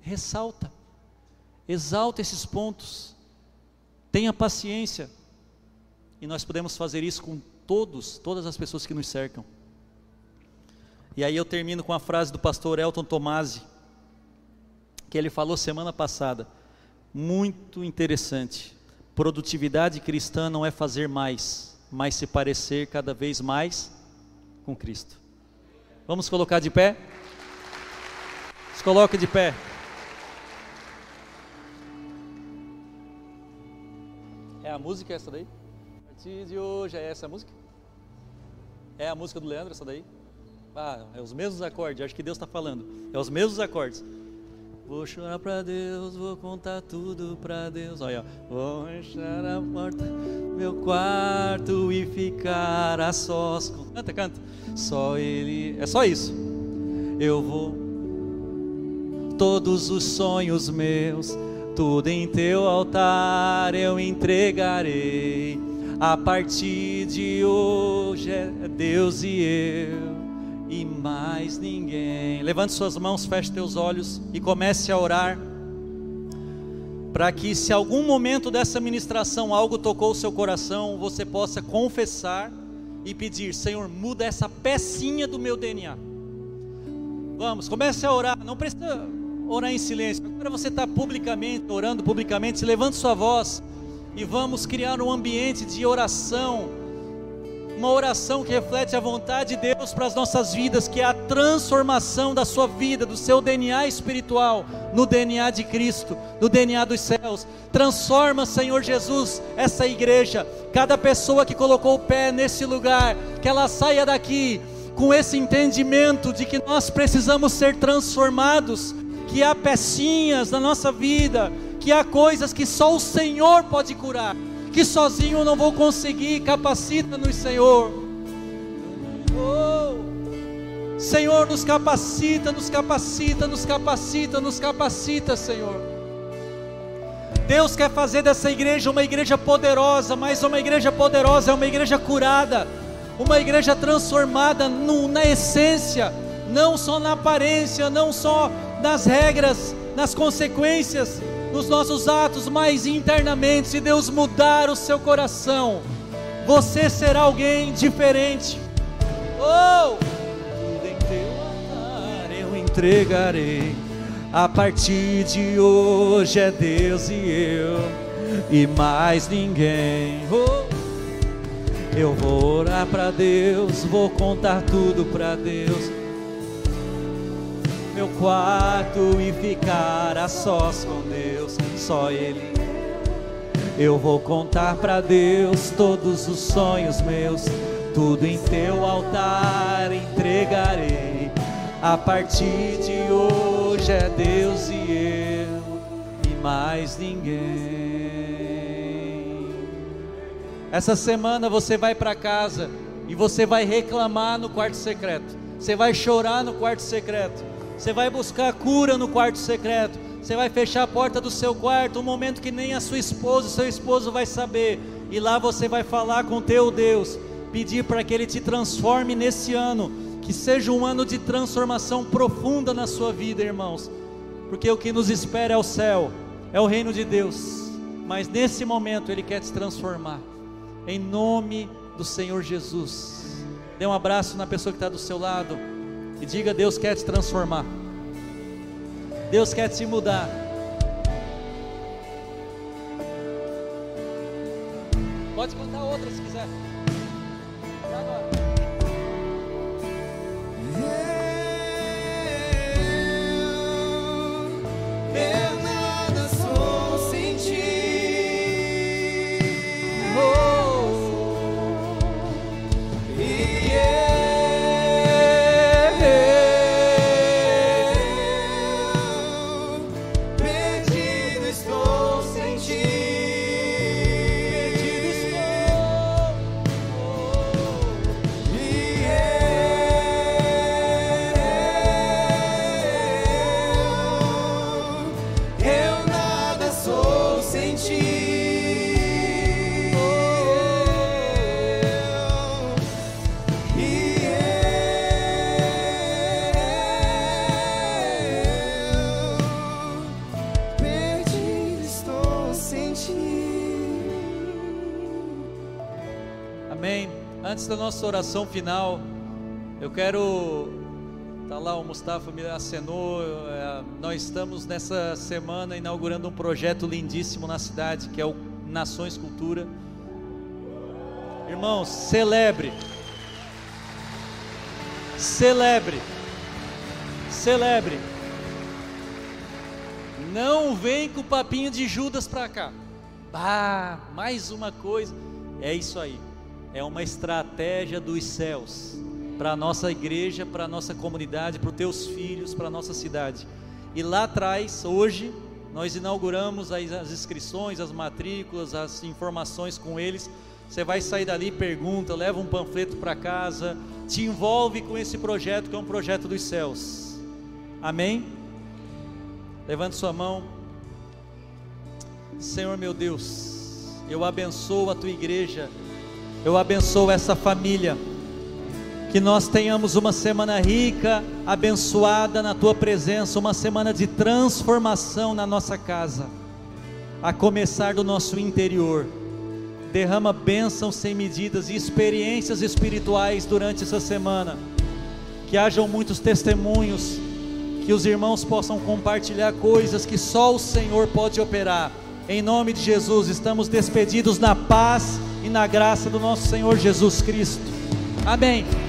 Ressalta, exalta esses pontos, tenha paciência, e nós podemos fazer isso com todos, todas as pessoas que nos cercam. E aí eu termino com a frase do pastor Elton Tomasi, que ele falou semana passada, muito interessante: produtividade cristã não é fazer mais, mas se parecer cada vez mais com Cristo. Vamos colocar de pé? Coloque de pé. É a música essa daí? A partir de hoje é essa a música? É a música do Leandro essa daí? Ah, é os mesmos acordes, acho que Deus está falando. É os mesmos acordes. Vou chorar para Deus, vou contar tudo para Deus. Olha, vou fechar a porta do meu quarto e ficar a sós com... Canta, canta. Só Ele... É só isso. Eu vou... Todos os sonhos meus, tudo em teu altar eu entregarei. A partir de hoje é Deus e eu e mais ninguém. Levante suas mãos, feche teus olhos e comece a orar, para que se algum momento dessa ministração algo tocou o seu coração, você possa confessar e pedir: Senhor, muda essa pecinha do meu D N A. Vamos, comece a orar, não precisa... orar em silêncio. Agora você está publicamente, orando publicamente, se levante sua voz e vamos criar um ambiente de oração, uma oração que reflete a vontade de Deus para as nossas vidas, que é a transformação da sua vida, do seu D N A espiritual, no D N A de Cristo, no D N A dos céus. Transforma, Senhor Jesus, essa igreja, cada pessoa que colocou o pé nesse lugar, que ela saia daqui com esse entendimento de que nós precisamos ser transformados, que há pecinhas na nossa vida, que há coisas que só o Senhor pode curar, que sozinho eu não vou conseguir. Capacita-nos, Senhor. Oh. Senhor, nos capacita, nos capacita, nos capacita, nos capacita, Senhor. Deus quer fazer dessa igreja uma igreja poderosa, mas uma igreja poderosa é uma igreja curada, uma igreja transformada no, na essência, não só na aparência, não só nas regras, nas consequências, nos nossos atos, mas internamente. Se Deus mudar o seu coração, você será alguém diferente. Oh! Tudo em teu altar eu entregarei, a partir de hoje é Deus e eu, e mais ninguém. Oh! Eu vou orar para Deus, vou contar tudo para Deus, meu quarto e ficar a sós com Deus, só Ele. Eu vou contar para Deus todos os sonhos meus, tudo em teu altar entregarei, a partir de hoje é Deus e eu, e mais ninguém. Essa semana você vai para casa e você vai reclamar no quarto secreto, você vai chorar no quarto secreto, você vai buscar cura no quarto secreto, você vai fechar a porta do seu quarto, um momento que nem a sua esposa, o seu esposo vai saber, e lá você vai falar com teu Deus, pedir para que Ele te transforme nesse ano, que seja um ano de transformação profunda na sua vida, irmãos, porque o que nos espera é o céu, é o reino de Deus, mas nesse momento Ele quer te transformar, em nome do Senhor Jesus. Dê um abraço na pessoa que está do seu lado, e diga: Deus quer te transformar, Deus quer te mudar. Pode cantar outra se quiser. Até agora. Eu, eu nada sou sem ti. Oh, e eu. Antes da nossa oração final, eu quero, tá lá o Mustafa me acenou, nós estamos nessa semana inaugurando um projeto lindíssimo na cidade, que é o Nações Cultura. Irmãos, celebre, celebre, celebre, não vem com o papinho de Judas pra cá, ah, mais uma coisa, é isso aí. É uma estratégia dos céus, para a nossa igreja, para a nossa comunidade, para os teus filhos, para a nossa cidade. E lá atrás, hoje, nós inauguramos as, as inscrições, as matrículas, as informações com eles. Você vai sair dali, pergunta, leva um panfleto para casa, te envolve com esse projeto, que é um projeto dos céus. Amém? Levante sua mão. Senhor meu Deus, eu abençoo a tua igreja, eu abençoo essa família, que nós tenhamos uma semana rica, abençoada na Tua presença, uma semana de transformação na nossa casa, a começar do nosso interior. Derrama bênçãos sem medidas e experiências espirituais durante essa semana, que hajam muitos testemunhos, que os irmãos possam compartilhar coisas que só o Senhor pode operar. Em nome de Jesus, estamos despedidos na paz e na graça do nosso Senhor Jesus Cristo. Amém.